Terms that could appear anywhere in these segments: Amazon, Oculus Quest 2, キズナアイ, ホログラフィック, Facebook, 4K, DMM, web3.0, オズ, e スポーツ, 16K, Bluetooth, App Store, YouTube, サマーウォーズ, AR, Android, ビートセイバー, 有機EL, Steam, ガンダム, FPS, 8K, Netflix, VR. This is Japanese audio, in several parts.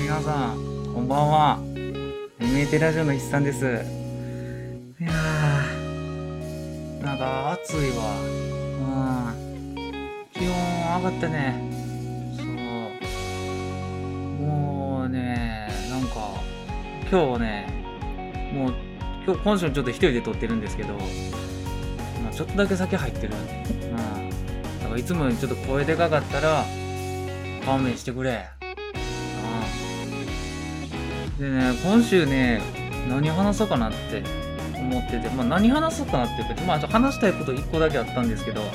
皆さんこんばんは。眠てラジオの筆さんです。いやー、なんか暑いわ。気温上がったね。そう、もうね、なんか今日ね、もう今週ちょっと一人で撮ってるんですけど、ちょっとだけ酒入ってるんで、だからいつもよりちょっと声でかかったら勘弁してくれ。でね、今週ね、何話そうかなって思ってて、何話そうかなって言って、話したいこと1個だけあったんですけど、ね、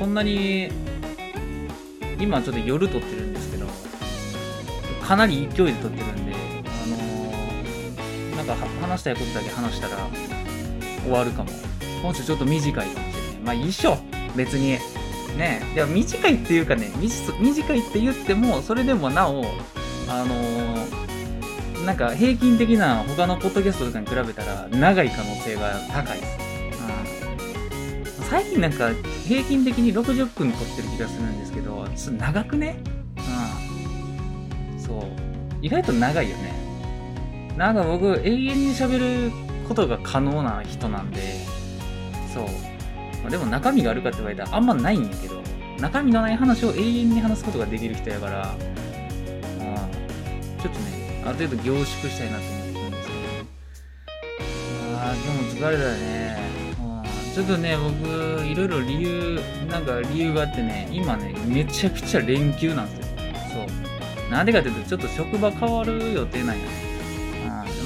そんなに、今ちょっと夜撮ってるんですけど、かなり勢いで撮ってるんで、なんか話したいことだけ話したら終わるかも。今週ちょっと短いかもしれない。いいっしょ、別に。ね、でも短いっていうかね、短いって言っても、それでもなお、なんか平均的な他のポッドキャストとかに比べたら長い可能性が高いです。最近なんか平均的に60分撮ってる気がするんですけど、ちょっと長くね。そう、意外と長いよね。なんか僕永遠に喋ることが可能な人なんで、そう。でも中身があるかって言われたらあんまないんやけど、中身のない話を永遠に話すことができる人やから、ちょっとね、ある程度凝縮したいなと思ってるんですけど、今日も疲れたね。ちょっとね、僕いろいろ理由があってね、今ね、めちゃくちゃ連休なんですよ。そう、なんでかっていうと、ちょっと職場変わる予定なんやね。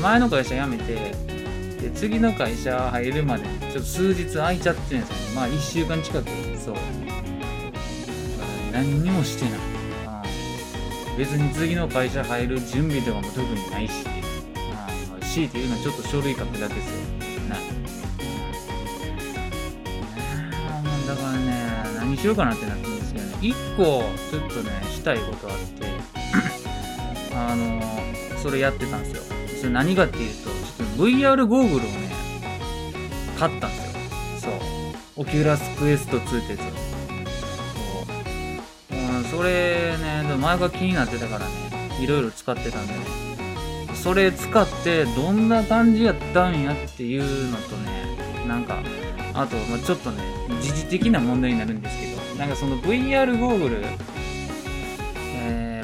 前の会社辞めて、で次の会社入るまでちょっと数日空いちゃってるんですよね。1週間近く。そう、何にもしてない。別に次の会社入る準備とかも特にないし、強いて言うのはちょっと書類書くだけですよ。だからね、何しようかなってなってるんですけどね、1個ちょっとね、したいことあってそれやってたんですよ。それ何かっていうと、VR ゴーグルをね、買ったんですよ。そう、Oculus Quest 2ってやつ。それね、でも前が気になってたからね、いろいろ使ってたんでね、それ使ってどんな感じやったんやっていうのとね、なんか、あと、ちょっとね、時事的な問題になるんですけど、なんかその VR ゴーグル、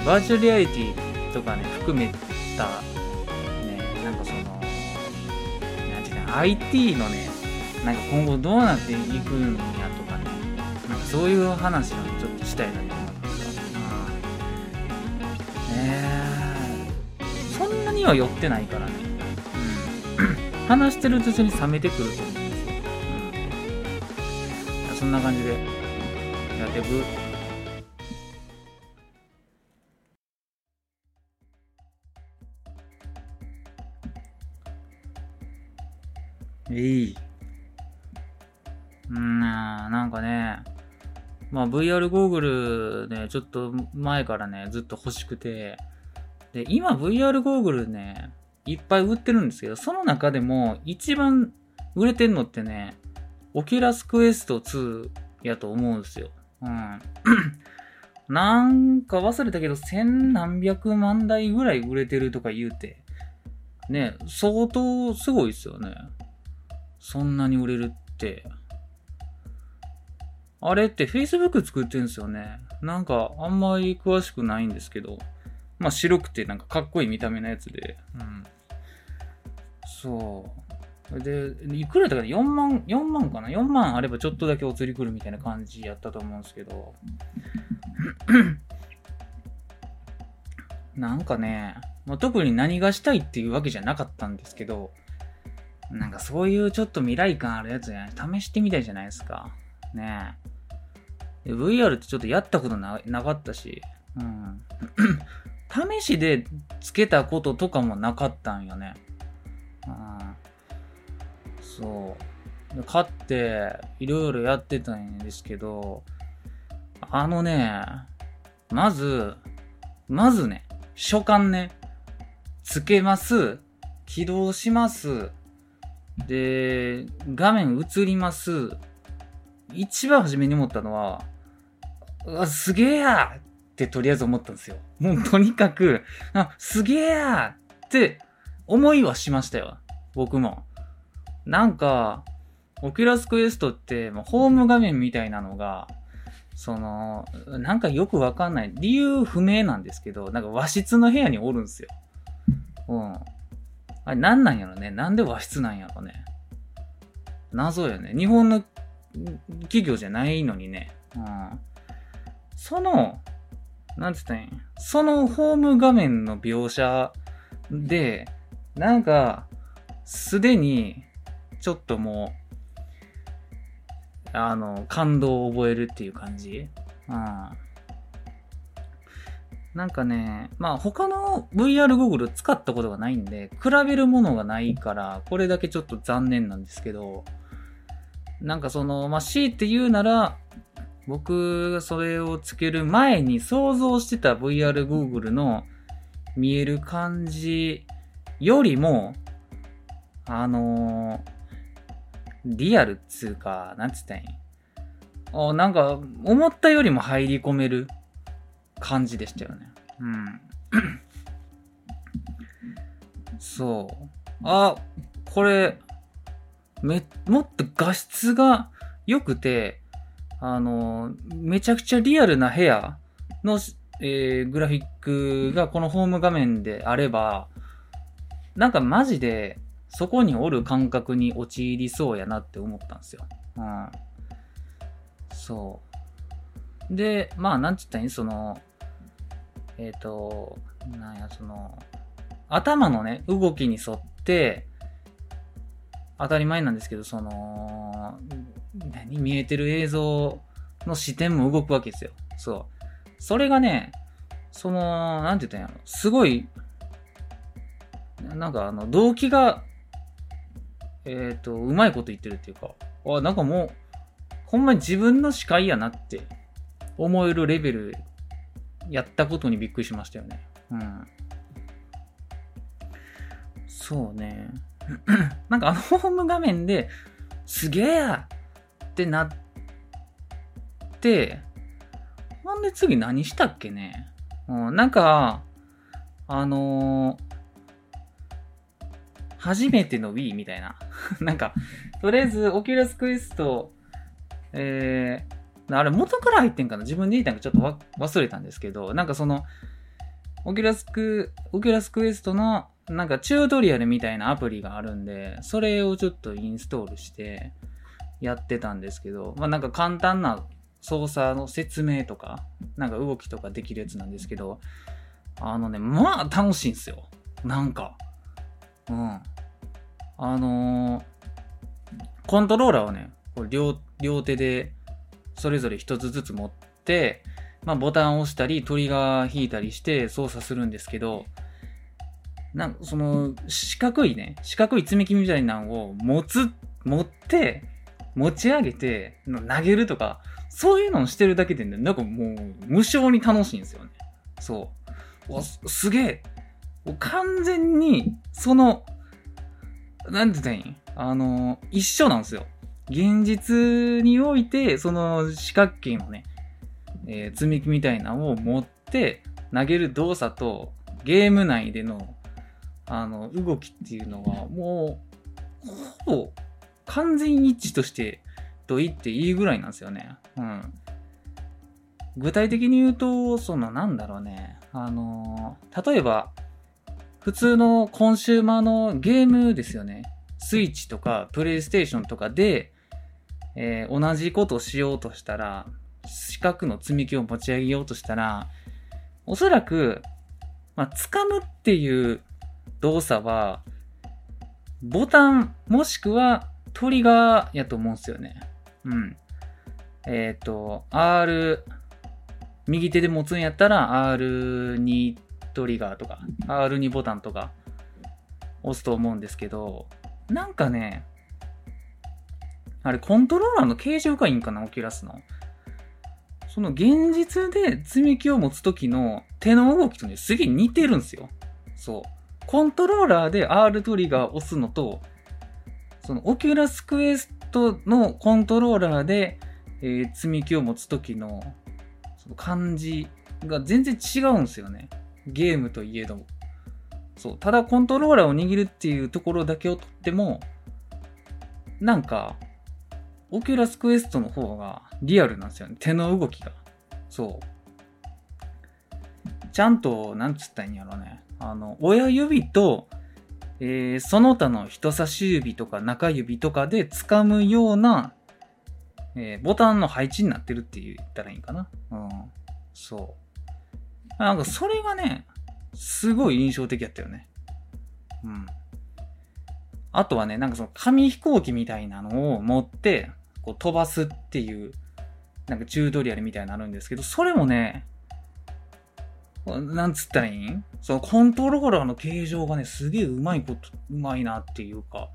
バーチャルリアリティとかね、含めた、IT のね、なんか今後どうなっていくんやとかね、なんかそういう話をちょっとしたいなと思ってます。そんなには寄ってないからね、話してる途中に冷めてくると思うんですよ。そんな感じでやってく。なんかね、VR ゴーグルね、ちょっと前からね、ずっと欲しくて、で今 VR ゴーグルね、いっぱい売ってるんですけど、その中でも一番売れてんのってね、Oculus Quest 2やと思うんですよ。なんか忘れたけど、千何百万台ぐらい売れてるとか言うてね、相当すごいですよね。そんなに売れるって。あれって Facebook 作ってるんですよね。なんかあんまり詳しくないんですけど、白くてなんかかっこいい見た目のやつで。そう。で、いくらだったかな、4万かな。4万あればちょっとだけお釣り来るみたいな感じやったと思うんですけど。なんかね、特に何がしたいっていうわけじゃなかったんですけど、なんかそういうちょっと未来感あるやつね、試してみたいじゃないですか。ねえ。VR ってちょっとやったことなかったし、試しでつけたこととかもなかったんよね。そう。買って、いろいろやってたんですけど、まずね、初感ね、つけます、起動します、で画面映ります。一番初めに思ったのは、すげえやってとりあえず思ったんですよ。もうとにかく、すげえやって思いはしましたよ。僕も。なんか、Oculus Quest ってホーム画面みたいなのが、なんかよくわかんない。理由不明なんですけど、なんか和室の部屋におるんですよ。あれなんなんやろね。なんで和室なんやろね。謎よね。日本の企業じゃないのにね。なんて言ったんや。そのホーム画面の描写で、なんか、すでに、ちょっともう、感動を覚えるっていう感じ。なんかね、他の VR ゴーグル使ったことがないんで、比べるものがないから、これだけちょっと残念なんですけど、なんか強いて言うなら、僕がそれをつける前に想像してた VR ゴーグルの見える感じよりも、リアルっつうか、なんつったんや。なんか、思ったよりも入り込める感じでしたよね。これ、もっと画質が良くて、めちゃくちゃリアルな部屋の、グラフィックがこのホーム画面であれば、なんかマジで、そこにおる感覚に陥りそうやなって思ったんですよ。で、なんて言ったらいいん？頭のね、動きに沿って、当たり前なんですけど、見えてる映像の視点も動くわけですよ。それがね、なんて言ったらいいんやろ。すごい、なんか動機が、うまいこと言ってるっていうか、なんかもう、ほんまに自分の視界やなって思えるレベルやったことにびっくりしましたよね。なんかホーム画面で、すげえやってなって、ほんで次何したっけね。なんか、初めての Wii みたいな。なんか、とりあえず、Oculus Quest、あれ元から入ってんかな？自分で言ったんかちょっと忘れたんですけど、なんかOculus Quest の、なんかチュートリアルみたいなアプリがあるんで、それをちょっとインストールしてやってたんですけど、なんか簡単な操作の説明とか、なんか動きとかできるやつなんですけど、楽しいんですよ。なんか。コントローラーをね、こう両手でそれぞれ一つずつ持って、ボタンを押したり、トリガー引いたりして操作するんですけど、なんか四角い積み木みたいなのを持って、持ち上げて、投げるとか、そういうのをしてるだけで、ね、なんかもう無性に楽しいんですよね。すげえ。完全に、なんて言ったらいい？一緒なんですよ。現実において、四角形のね、積み木みたいなのを持って投げる動作と、ゲーム内での、動きっていうのは、もう、ほぼ、完全一致と言っていいぐらいなんですよね。具体的に言うと、例えば、普通のコンシューマーのゲームですよね。スイッチとかプレイステーションとかで、同じことをしようとしたら、四角の積み木を持ち上げようとしたら、おそらく、掴むっていう動作は、ボタンもしくはトリガーやと思うんですよね。R、右手で持つんやったら R2トリガーとか R2 ボタンとか押すと思うんですけど、なんかね、あれコントローラーの形状がいいんかな、オキュラスの。現実で積み木を持つ時の手の動きとね、すげえ似てるんですよ。コントローラーで R トリガー押すのと、オキュラスクエストのコントローラーで、積み木を持つ時のその感じが全然違うんですよね、ゲームといえども。そう、ただコントローラーを握るっていうところだけをとっても、なんかOculus Quest の方がリアルなんですよね、手の動きが。そうちゃんと、なんつったんやろね、親指と、その他の人差し指とか中指とかで掴むような、ボタンの配置になってるって言ったらいいんかな。うん、そう。なんかそれがね、すごい印象的だったよね。うん。あとはね、なんかその紙飛行機みたいなのを持ってこう飛ばすっていう、なんかチュートリアルみたいなのあるんですけど、それもね、なんつったらいいん？そのコントローラーの形状がね、すげえうまいなっていうか、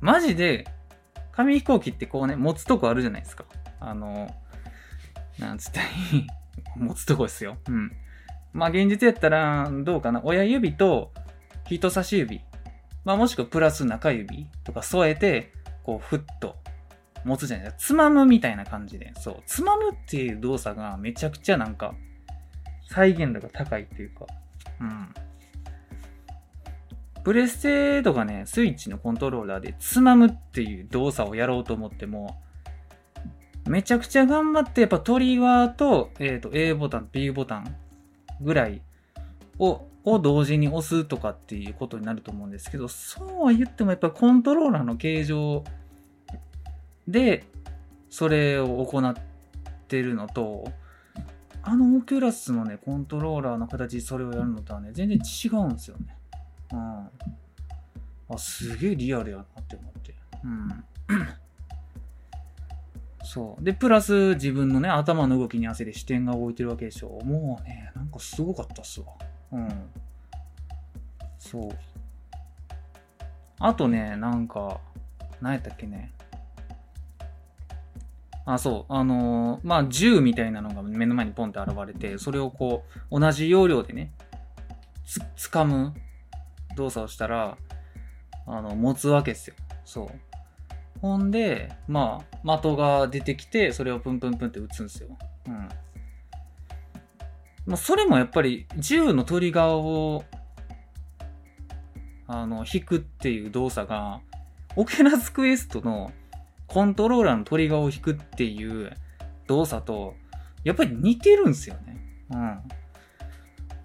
マジで、紙飛行機ってこうね、持つとこあるじゃないですか。なんつったらいい持つとこですよ。うん。まあ現実やったら、どうかな。親指と人差し指、まあもしくはプラス中指とか添えて、こう、ふっと持つじゃないですか。つまむみたいな感じで。そう。つまむっていう動作がめちゃくちゃなんか、再現度が高いっていうか、うん。プレステとかね、スイッチのコントローラーでつまむっていう動作をやろうと思っても、めちゃくちゃ頑張って、やっぱトリガーと、A ボタン、B ボタンぐらいを同時に押すとかっていうことになると思うんですけど、そうは言ってもやっぱコントローラーの形状でそれを行ってるのと、オキュラスのね、コントローラーの形でそれをやるのとはね、全然違うんですよね。うん、あ、すげえリアルやなって思って、うん、そうでプラス自分のね頭の動きに合わせて視点が動いてるわけでしょ。もうね、なんかすごかったっすわ。うん、そう。あとね、なんか何やったっけね。あ、そう、まあ銃みたいなのが目の前にポンって現れて、それをこう同じ要領でね掴む動作をしたら、持つわけですよ。そう。ほんで、まあ、的が出てきて、それをプンプンプンって撃つんですよ。うん。まあ、それもやっぱり、銃のトリガーを、引くっていう動作が、オキュラスクエストのコントローラーのトリガーを引くっていう動作と、やっぱり似てるんですよね。うん。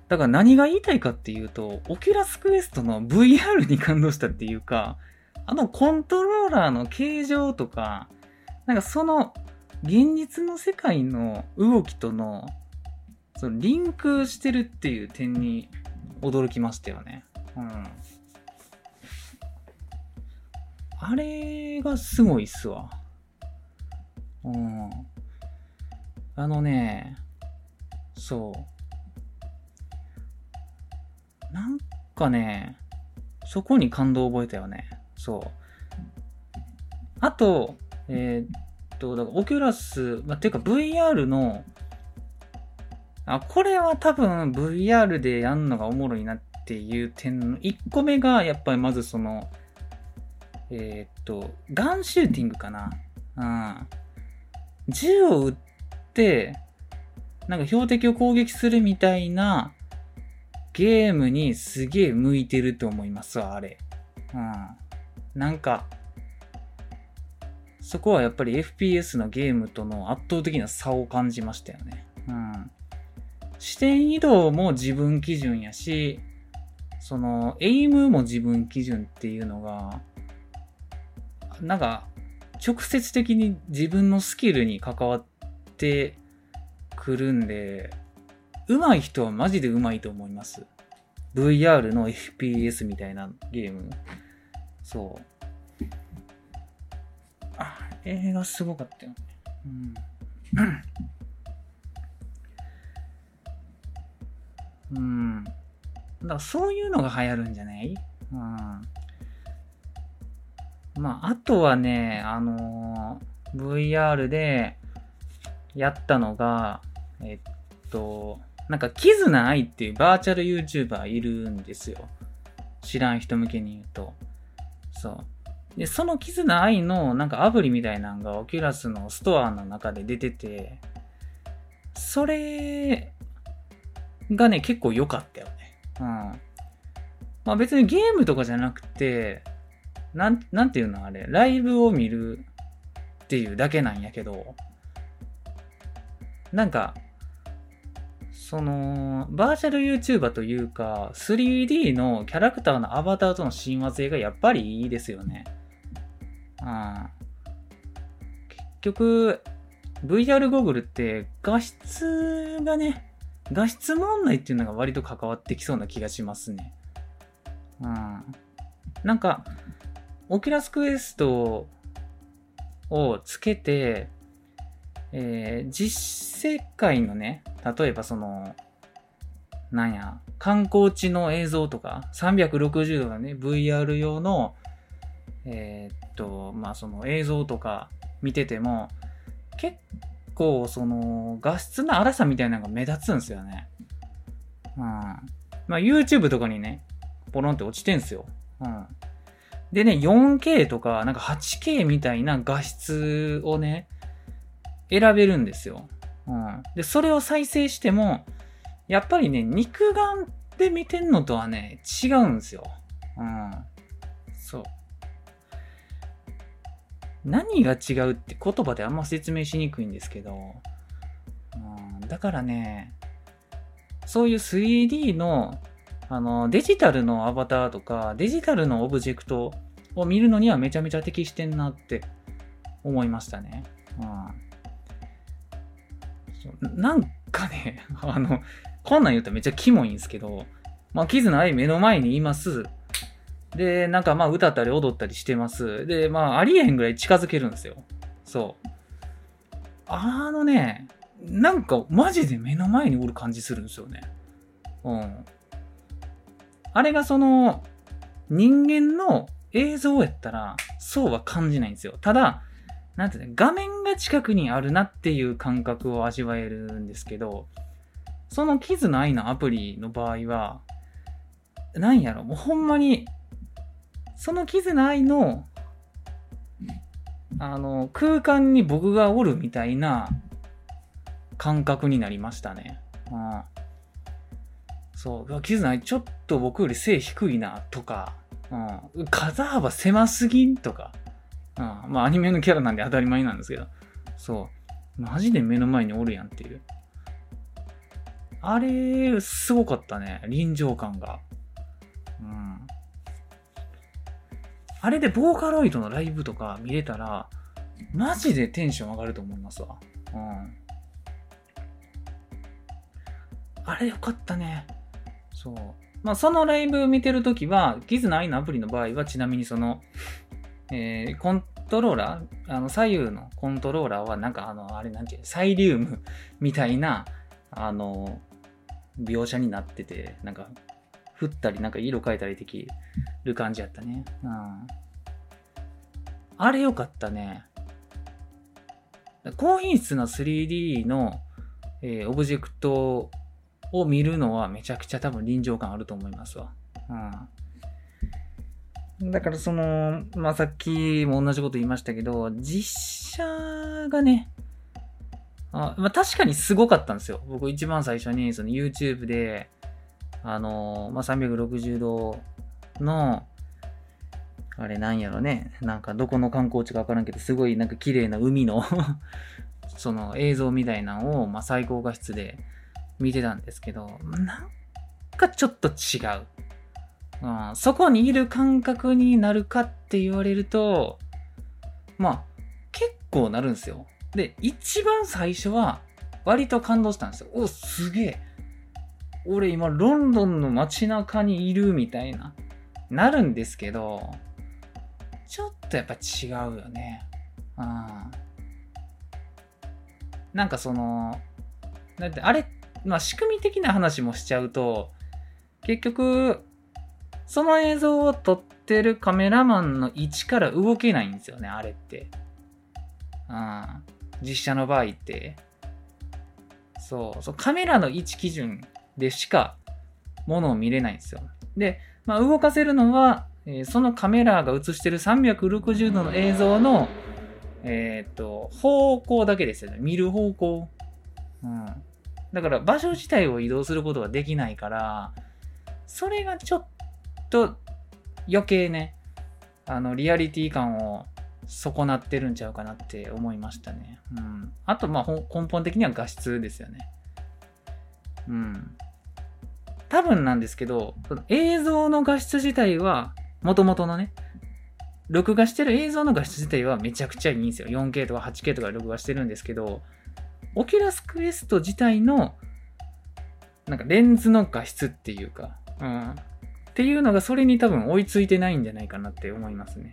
だから何が言いたいかっていうと、オキュラスクエストの VR に感動したっていうか、コントローラーの形状とか、なんかその現実の世界の動きとの、そのリンクしてるっていう点に驚きましたよね。うん。あれがすごいっすわ。うん。そう。なんかね、そこに感動を覚えたよね。そう。あと、だからオキュラス、まあ、ていうか VR の、あ、これは多分 VR でやるのがおもろいなっていう点の1個目が、やっぱりまずその、ガンシューティングかな。うん。銃を撃って、なんか標的を攻撃するみたいな、ゲームにすげえ向いてると思いますわ、あれ。うん。なんか、そこはやっぱり FPS のゲームとの圧倒的な差を感じましたよね。うん。視点移動も自分基準やし、その、エイムも自分基準っていうのが、なんか、直接的に自分のスキルに関わってくるんで、上手い人はマジで上手いと思います。VR の FPS みたいなゲーム。そう。あ、映画すごかったよね。うん。だからそういうのが流行るんじゃない？うん。まあ、あとはね、VR でやったのが、なんか、キズナアイっていうバーチャル YouTuber いるんですよ。知らん人向けに言うと。そう。で、そのキズナアイのなんかアプリみたいなのがオキュラスのストアの中で出てて、それがね結構良かったよね。うん。まあ別にゲームとかじゃなくて、なんていうのあれ、ライブを見るっていうだけなんやけど、なんかそのバーチャル YouTuber というか 3D のキャラクターのアバターとの親和性がやっぱりいいですよね。うん。結局 VR ゴーグルって画質問題っていうのが割と関わってきそうな気がしますね。うん。なんか Oculus Quest をつけて、実世界のね、例えばその観光地の映像とか360度のね VR 用のまあその映像とか見てても結構その画質の荒さみたいなのが目立つんですよね。うん。まあ YouTube とかにねポロンって落ちてんすよ。うん。でね 4K とかなんか 8K みたいな画質をね選べるんですよ。うん。でそれを再生してもやっぱりね肉眼で見てんのとはね違うんですよ。うん。そう。何が違うって言葉であんま説明しにくいんですけど、うん、だからねそういう 3D の、デジタルのアバターとかデジタルのオブジェクトを見るのにはめちゃめちゃ適してんなって思いましたね、うん、なんかねこんなん言うとめっちゃキモいんですけど、まあ、キズナ愛目の前にいますで、なんかまあ歌ったり踊ったりしてます。で、まあありえへんぐらい近づけるんですよ。そう。なんかマジで目の前におる感じするんですよね。うん。あれがその人間の映像やったらそうは感じないんですよ。ただ、なんていうの、画面が近くにあるなっていう感覚を味わえるんですけど、そのキズナ愛のアプリの場合は、もうほんまに、そのキズナ愛の、空間に僕がおるみたいな感覚になりましたね。うん、そう、キズナ愛ちょっと僕より背低いなとか、うん、肩幅狭すぎんとか、うん、まあアニメのキャラなんで当たり前なんですけど、そう、マジで目の前におるやんっていう。あれ、すごかったね、臨場感が。うん。あれでボーカロイドのライブとか見れたらマジでテンション上がると思いますわ。うん。あれよかったね。そう。まあそのライブ見てるときはキズナ愛のアプリの場合はちなみにその、コントローラー左右のコントローラーはなんかサイリウムみたいな描写になっててなんか。振ったりなんか色変えたりできる感じやったね、うん、あれよかったね。高品質な 3D の、オブジェクトを見るのはめちゃくちゃ多分臨場感あると思いますわ、うん、だからその、まあ、さっきも同じこと言いましたけど実写がね確かにすごかったんですよ。僕一番最初にその YouTube でまあ、360度の、あれなんやろね、なんかどこの観光地かわからんけど、すごいなんか綺麗な海の、その映像みたいなのを、まあ、最高画質で見てたんですけど、なんかちょっと違う。うん、そこにいる感覚になるかって言われると、まあ、結構なるんですよ。で、一番最初は、割と感動したんですよ。お、すげえ。俺今ロンドンの街中にいるみたいななるんですけどちょっとやっぱ違うよね。うん。なんかそのだってあれ、まあ、仕組み的な話もしちゃうと結局その映像を撮ってるカメラマンの位置から動けないんですよねあれって、うん、実写の場合ってそうカメラの位置基準でしかものを見れないんですよ。で、まあ、動かせるのは、そのカメラが映してる360度の映像の、方向だけですよね。見る方向、うん、だから場所自体を移動することができないから、それがちょっと余計ね、リアリティ感を損なってるんちゃうかなって思いましたね。うん。あと、まあ、根本的には画質ですよね。うん。多分なんですけど、映像の画質自体は、元々のね、録画してる映像の画質自体はめちゃくちゃいいんですよ。4K とか 8K とか録画してるんですけど、Oculus Quest 自体のなんかレンズの画質っていうか、うん、っていうのがそれに多分追いついてないんじゃないかなって思いますね。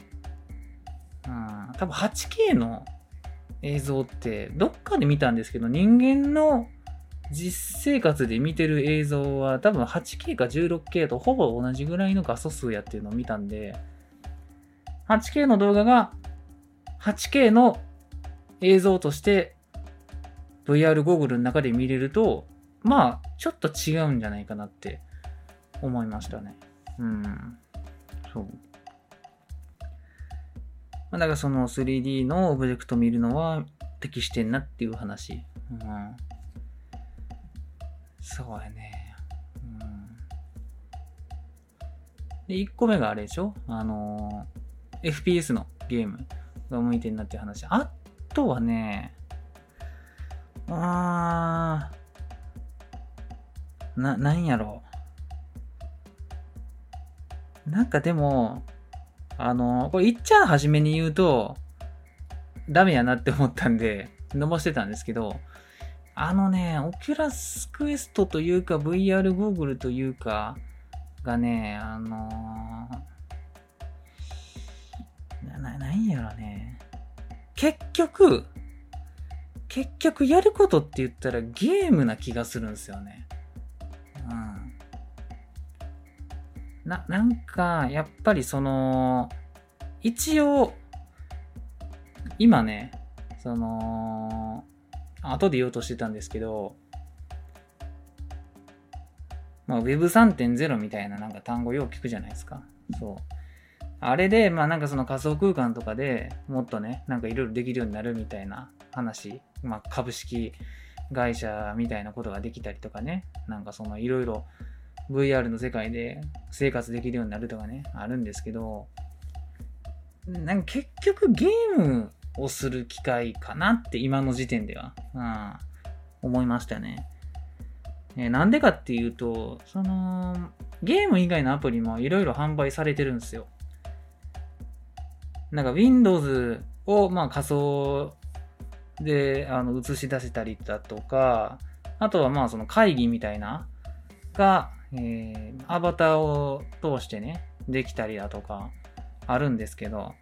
うん、多分 8K の映像ってどっかで見たんですけど、人間の実生活で見てる映像は多分 8K か 16K とほぼ同じぐらいの画素数やっていうのを見たんで、8K の動画が 8K の映像として VR ゴーグルの中で見れると、まあちょっと違うんじゃないかなって思いましたね。うん。そう。だからその 3D のオブジェクト見るのは適してんなっていう話。うん。そうやね。うん。で、1個目があれでしょ？FPS のゲームが向いてんなっていう話。あとはね、なんやろう。なんかでも、これいっちゃん初めに言うと、ダメやなって思ったんで、伸ばしてたんですけど、Oculus Quest というか VR ゴーグルというか、がね、なんやろね。結局やることって言ったらゲームな気がするんですよね。うん。なんか、やっぱり一応、今ね、後で言おうとしてたんですけど、まあ、Web3.0 みたいななんか単語よく聞くじゃないですか。そう。あれで、まあなんか仮想空間とかでもっとね、なんかいろいろできるようになるみたいな話、まあ株式会社みたいなことができたりとかね、なんかいろいろ VR の世界で生活できるようになるとかね、あるんですけど、なんか結局ゲームをする機会かなって今の時点では、思いましたね。なんでかっていうと、ゲーム以外のアプリもいろいろ販売されてるんですよ。なんか Windows をまあ仮想で映し出せたりだとか、あとはまあ会議みたいなが、アバターを通してねできたりだとかあるんですけど、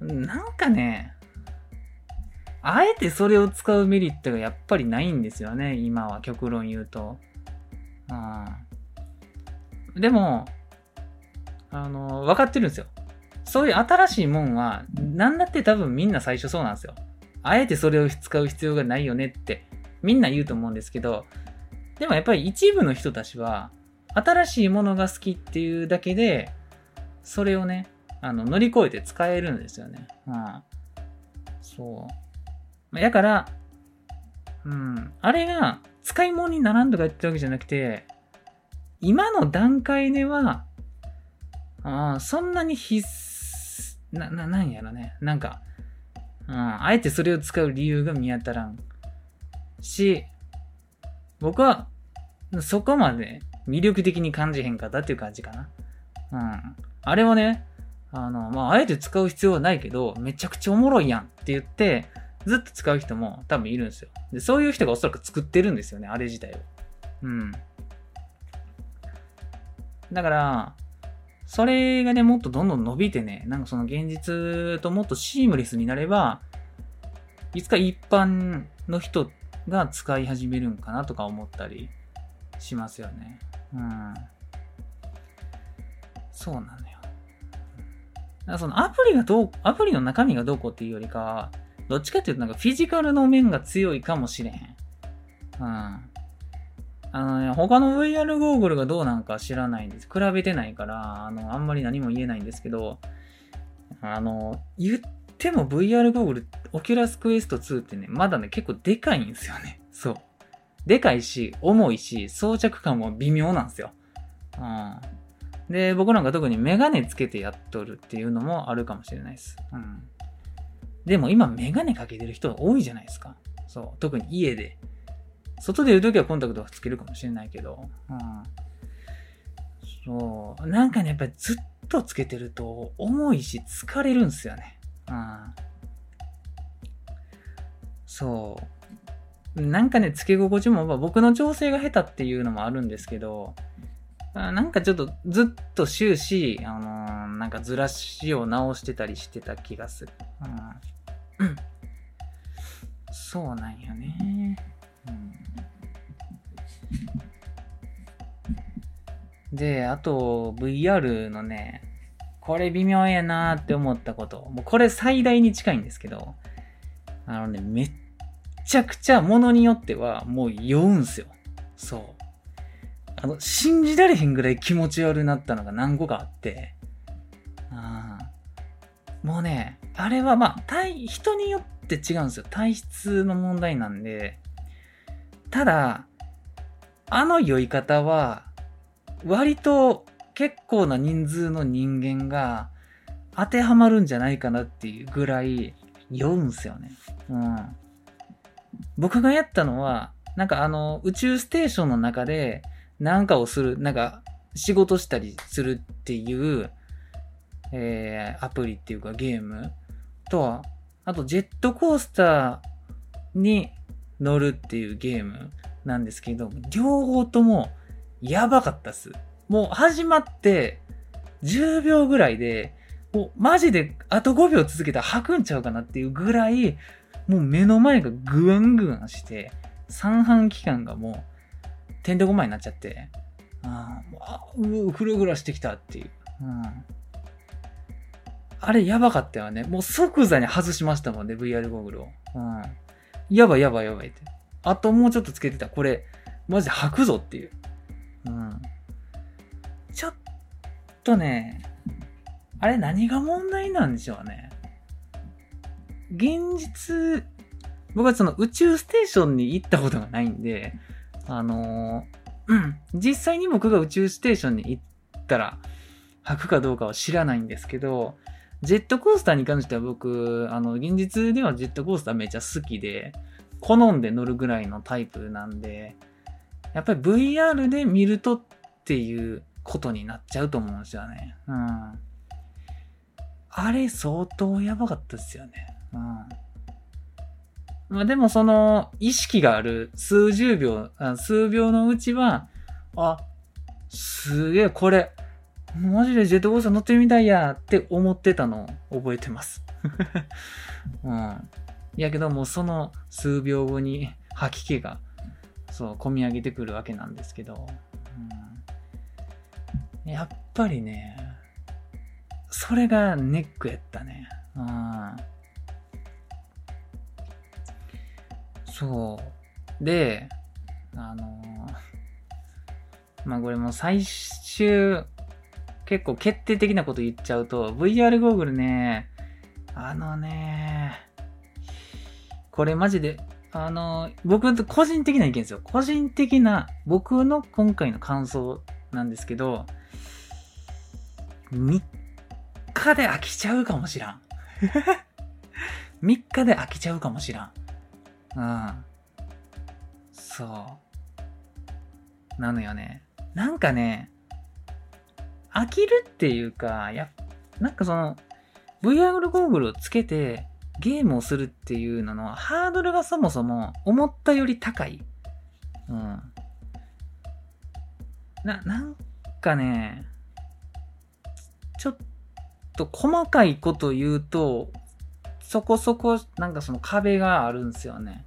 なんかね、あえてそれを使うメリットがやっぱりないんですよね、今は極論言うと。うん、でも分かってるんですよ。そういう新しいもんは、なんだって多分みんな最初そうなんですよ。あえてそれを使う必要がないよねって、みんな言うと思うんですけど、でもやっぱり一部の人たちは、新しいものが好きっていうだけで、それをね、乗り越えて使えるんですよね。うん。そう。だから、うん、あれが使い物にならんとか言ってるわけじゃなくて、今の段階では、そんなになんやろね。なんか、あえてそれを使う理由が見当たらんし、僕はそこまで魅力的に感じへんかったっていう感じかな。うん。あれはね、あえて使う必要はないけど、めちゃくちゃおもろいやんって言って、ずっと使う人も多分いるんですよ。で、そういう人がおそらく作ってるんですよね、あれ自体を。うん。だから、それがね、もっとどんどん伸びてね、なんか現実ともっとシームレスになれば、いつか一般の人が使い始めるんかなとか思ったりしますよね。うん。そうなのよ。だからアプリの中身がどうこうっていうよりかは、どっちかっていうとなんかフィジカルの面が強いかもしれへん。うん。他の VR ゴーグルがどうなんか知らないんです。比べてないから、あんまり何も言えないんですけど、言っても VR ゴーグル、Oculus Quest 2ってね、まだね、結構でかいんですよね。そう。でかいし、重いし、装着感も微妙なんですよ。うん、で、僕なんか特にメガネつけてやっとるっていうのもあるかもしれないです。うん、でも今メガネかけてる人多いじゃないですか。そう、特に家で。外でいるときはコンタクトがつけるかもしれないけど、うん、そう、なんかね、やっぱりずっとつけてると重いし疲れるんですよね。うん、そう、なんかね、つけ心地も、まあ、僕の調整が下手っていうのもあるんですけど、なんかちょっとずっと終始、なんかずらしを直してたりしてた気がする。うん、そうなんよね。で、あと VR のね、これ微妙やなーって思ったこと、もうこれ最大に近いんですけど、めっちゃくちゃものによってはもう酔うんすよ。そう、信じられへんぐらい気持ち悪くなったのが何個かあって、もうね、あれはまあ人によって違うんですよ。体質の問題なんで。ただ、あの酔い方は割と結構な人数の人間が当てはまるんじゃないかなっていうぐらい酔うんすよね。うん、僕がやったのは、なんか宇宙ステーションの中でなんかをする、なんか仕事したりするっていう、アプリっていうかゲームと、あとジェットコースターに乗るっていうゲームなんですけど、両方ともやばかったっす。もう始まって10秒ぐらいで、もうマジであと5秒続けたら吐くんちゃうかなっていうぐらい、もう目の前がグワングワンして、三半規管がもうてんてこまいになっちゃって、ぐるぐるしてきたっていう。うん、あれやばかったよね。もう即座に外しましたもんね、VR ゴーグルを。うん、やばいやばいやばいって。あともうちょっとつけてた。これ、マジで吐くぞっていう。うん。ちょっとね、あれ何が問題なんでしょうね。現実、僕はその宇宙ステーションに行ったことがないんで、実際に僕が宇宙ステーションに行ったら吐くかどうかは知らないんですけど、ジェットコースターに関しては僕、現実ではジェットコースターめっちゃ好きで、好んで乗るぐらいのタイプなんで、やっぱり VR で見るとっていうことになっちゃうと思うんですよね。うん。あれ相当やばかったですよね。うん。まあでもその意識がある数秒のうちは、あ、すげえこれ、マジでジェットコースター乗ってるみたいやって思ってたのを覚えてます、うん、やけどもうその数秒後に吐き気がそう込み上げてくるわけなんですけど、うん、やっぱりねそれがネックやったね、うん、そうでまあこれも最終結構決定的なこと言っちゃうと VR ゴーグルね、これマジで僕の個人的な意見ですよ。個人的な僕の今回の感想なんですけど、3日で飽きちゃうかもしらん3日で飽きちゃうかもしらん。うん、そうなのよね。なんかね、飽きるっていうか、なんかその VR ゴーグルをつけてゲームをするっていうののハードルがそもそも思ったより高い。うん。なんかね、ちょっと細かいこと言うと、そこそこなんかその壁があるんですよね。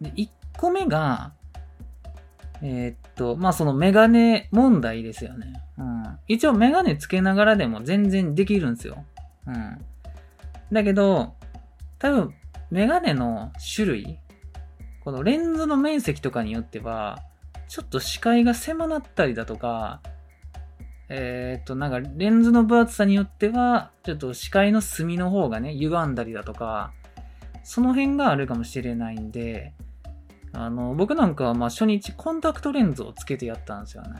で、1個目が、まあ、そのメガネ問題ですよね。うん。一応メガネつけながらでも全然できるんですよ。うん。だけど、多分メガネの種類、このレンズの面積とかによっては、ちょっと視界が狭なったりだとか、なんかレンズの分厚さによっては、ちょっと視界の隅の方がね、歪んだりだとか、その辺があるかもしれないんで、僕なんかはまあ初日コンタクトレンズをつけてやったんですよね。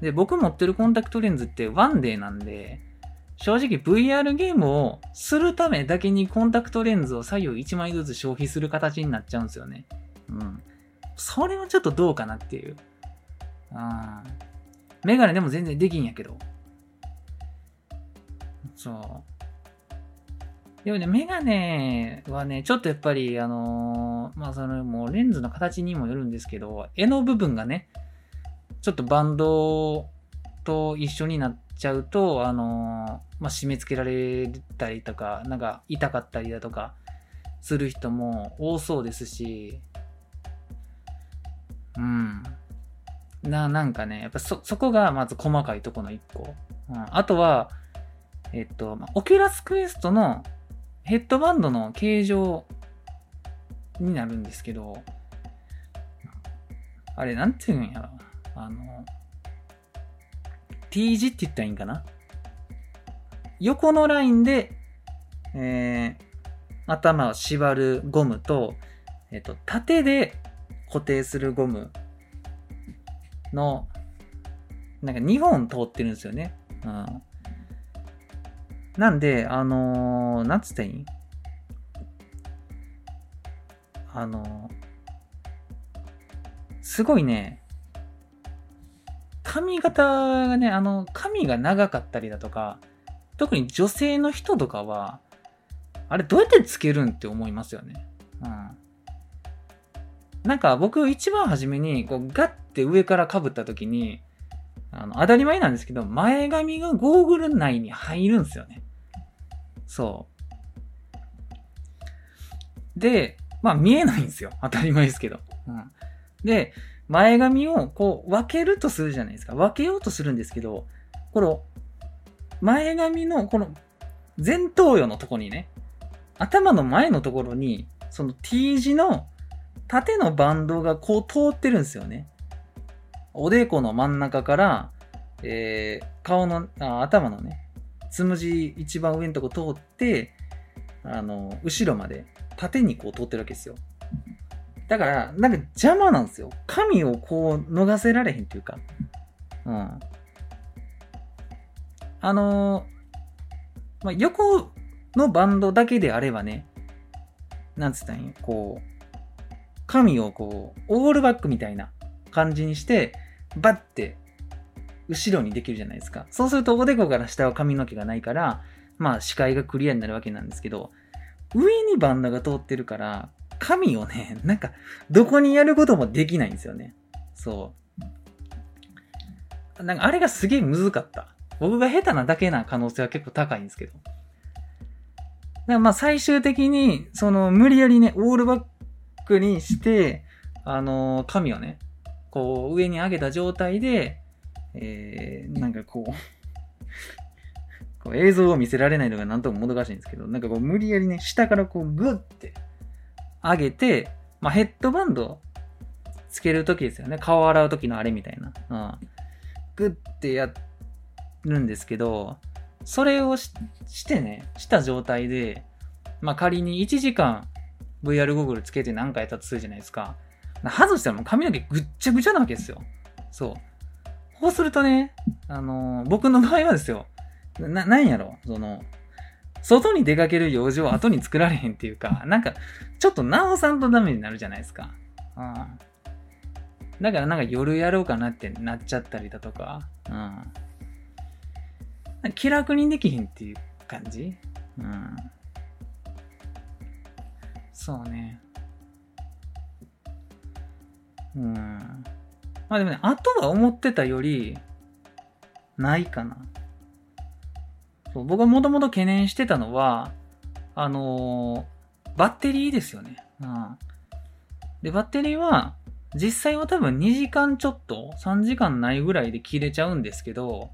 で、僕持ってるコンタクトレンズってワンデーなんで、正直 VR ゲームをするためだけにコンタクトレンズを左右1枚ずつ消費する形になっちゃうんですよね。それはちょっとどうかなっていう。メガネでも全然できんやけど。でもね、メガネはね、ちょっとやっぱり、もうレンズの形にもよるんですけど、絵の部分がね、ちょっとバンドと一緒になっちゃうと、締め付けられたりとか、なんか痛かったりだとかする人も多そうですし、やっぱそこがまず細かいとこの一個。あとは、Oculus Quest のヘッドバンドの形状になるんですけど、あれ、なんていうんやろ。T 字って言ったらいいんかな。横のラインで、頭を縛るゴムと、縦で固定するゴムの、なんか2本通ってるんですよね。なんで、なんつったらいい？すごいね、髪型がね、髪が長かったりだとか、特に女性の人とかは、あれどうやってつけるんって思いますよね。なんか僕一番初めに、こうガッて上から被った時に、当たり前なんですけど、前髪がゴーグル内に入るんですよね。で、見えないんですよ。当たり前ですけど。で、前髪をこう分けるとするじゃないですか。分けようとするんですけど、この前髪のこの前頭葉のとこにね、頭の前のところに、その T 字の縦のバンドがこう通ってるんですよね。おでこの真ん中から、顔の頭のね、つむじ一番上のとこ通って、後ろまで縦にこう通ってるわけですよ。だから、なんか邪魔なんですよ。髪をこう逃せられへんっていうか。横のバンドだけであればね、なんつったんや、こう、髪をこう、オールバックみたいな感じにして、バッて後ろにできるじゃないですか。そうするとおでこから下は髪の毛がないから、視界がクリアになるわけなんですけど、上にバンドが通ってるから、髪をね、なんかどこにやることもできないんですよね。なんかあれがすげえ難かった。僕が下手なだけな可能性は結構高いんですけど。最終的に、無理やりね、オールバックにして、髪をね、こう上に上げた状態で、なんかこう映像を見せられないのがなんとももどかしいんですけど、なんかこう無理やりね、下からこうグッて上げて、ヘッドバンドつけるときですよね。顔洗うときのあれみたいな。グッてやるんですけど、それをしてね、した状態で、仮に1時間 VR ゴーグルつけて何回やったとするじゃないですか。外したらもう髪の毛ぐっちゃぐちゃなわけですよ。こうするとね、僕の場合はですよ、なんやろ、外に出かける用事を後に作られへんっていうか、なんか、ちょっと直さんとダメになるじゃないですか。だからなんか夜やろうかなってなっちゃったりだとか、気楽にできへんっていう感じ。でもね、あとは思ってたよりないかな。僕がもともと懸念してたのはバッテリーですよね。で、バッテリーは実際は多分2時間ちょっと3時間ないぐらいで切れちゃうんですけど、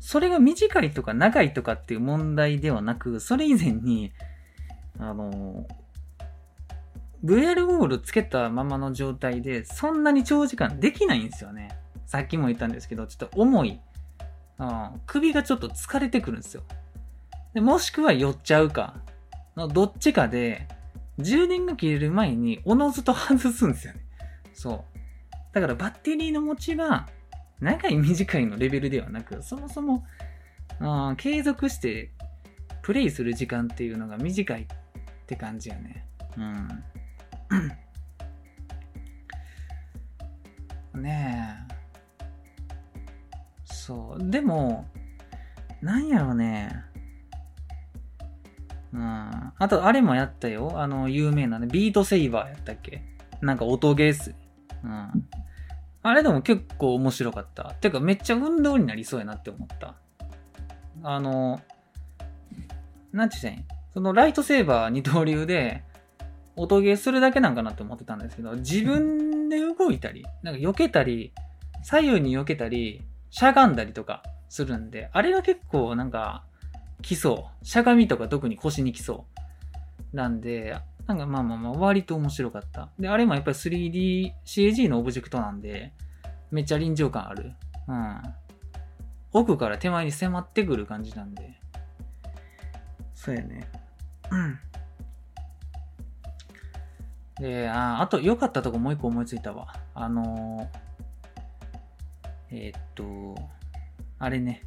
それが短いとか長いとかっていう問題ではなく、それ以前にVR ゴーグルつけたままの状態でそんなに長時間できないんですよね。さっきも言ったんですけど、ちょっと重い。首がちょっと疲れてくるんですよ。で、もしくは寄っちゃうか。のどっちかで充電が切れる前におのずと外すんですよね。そう。だからバッテリーの持ちが長い短いのレベルではなく、そもそも継続してプレイする時間っていうのが短いって感じやね。うん。ねえ。そう。でも、なんやろうね。うん。あと、あれもやったよ。有名なね。ビートセイバーやったっけ？なんか音ゲーっす。うん。あれでも結構面白かった。てか、めっちゃ運動になりそうやなって思った。なんて言うんや。そのライトセーバー二刀流で、音ゲーするだけなんかなって思ってたんですけど、自分で動いたり、なんか避けたり、左右に避けたり、しゃがんだりとかするんで、あれが結構なんか、来そう。しゃがみとか特に腰に来そう。なんで、なんかまあ割と面白かった。で、あれもやっぱり 3D、CG のオブジェクトなんで、めっちゃ臨場感ある。うん。奥から手前に迫ってくる感じなんで。そうやね。うん。で、あと良かったとこもう一個思いついたわ。あれね。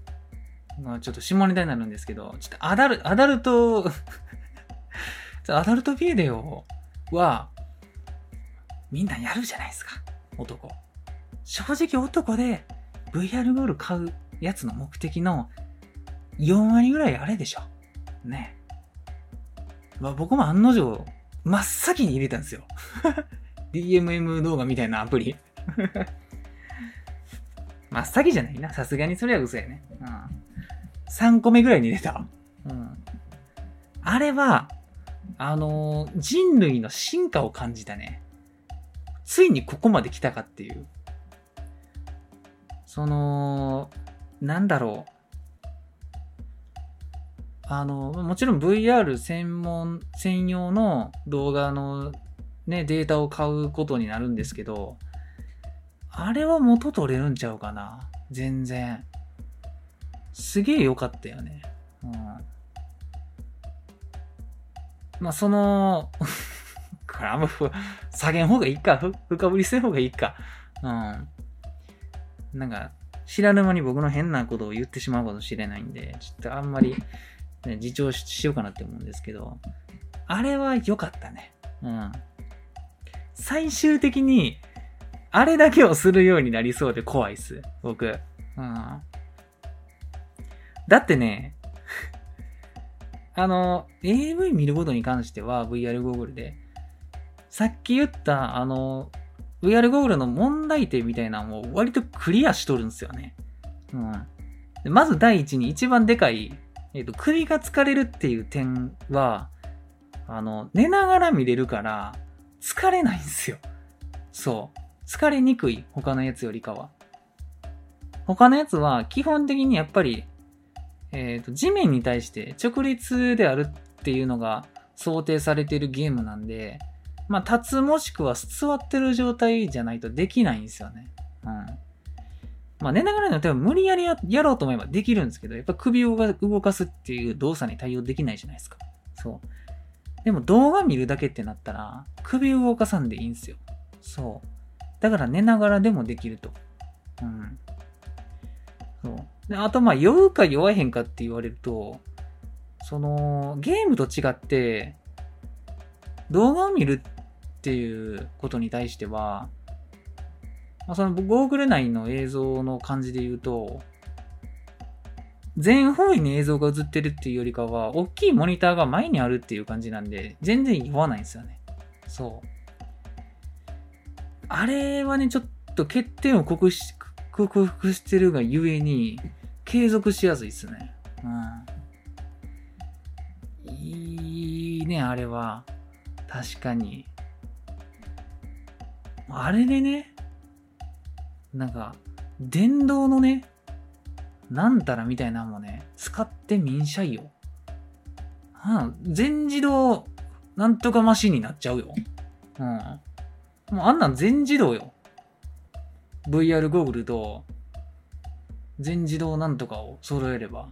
ちょっと下ネタになるんですけど、ちょっとアダルトアダルトビデオはみんなやるじゃないですか、男。正直男で VR ゴール買うやつの目的の4割ぐらいあれでしょ。ね。まあ、僕も案の定真っ先に入れたんですよ。DMM 動画みたいなアプリ。真っ先じゃないな。さすがにそれは嘘やね。うん。3個目ぐらいに入れた。うん。あれは、人類の進化を感じたね。ついにここまで来たかっていう。なんだろう。もちろん VR 専用の動画のね、データを買うことになるんですけど、あれは元取れるんちゃうかな。全然。すげえ良かったよね。うん。まあ、これあんま下げん方がいいか、深掘りせん方がいいか。うん。なんか、知らぬ間に僕の変なことを言ってしまうかもしれないんで、ちょっとあんまり、ね、自重しようかなって思うんですけど、あれは良かったね。うん。最終的に、あれだけをするようになりそうで怖いっす、僕。うん。だってね、AV 見ることに関しては VR ゴーグルで、さっき言ったVR ゴーグルの問題点みたいなのを割とクリアしとるんですよね。うん。で、まず第一に一番でかい、首が疲れるっていう点は、寝ながら見れるから疲れないんですよ。そう。疲れにくい、他のやつよりかは。他のやつは基本的にやっぱり、地面に対して直立であるっていうのが想定されているゲームなんで、まあ、立つもしくは座ってる状態じゃないとできないんですよね。うん。まあ、寝ながらの手は無理やり やろうと思えばできるんですけど、やっぱ首を動かすっていう動作に対応できないじゃないですか。そう。でも動画見るだけってなったら、首を動かさんでいいんですよ。そう。だから寝ながらでもできると。うん。そう。で、あと、まあ、酔うか酔わへんかって言われると、ゲームと違って、動画を見るっていうことに対しては、まあ、ゴーグル内の映像の感じで言うと、全方位に映像が映ってるっていうよりかは、大きいモニターが前にあるっていう感じなんで、全然酔わないんですよね。そう。あれはね、ちょっと欠点を克服してるがゆえに、継続しやすいっすね。うん。いいね、あれは。確かに。あれでね、なんか、電動のね、なんたらみたいなのもね、使ってみんしゃいよ。全自動、なんとかマシンになっちゃうよ。うん。もうあんなん全自動よ。VR ゴーグルと全自動なんとかを揃えれば。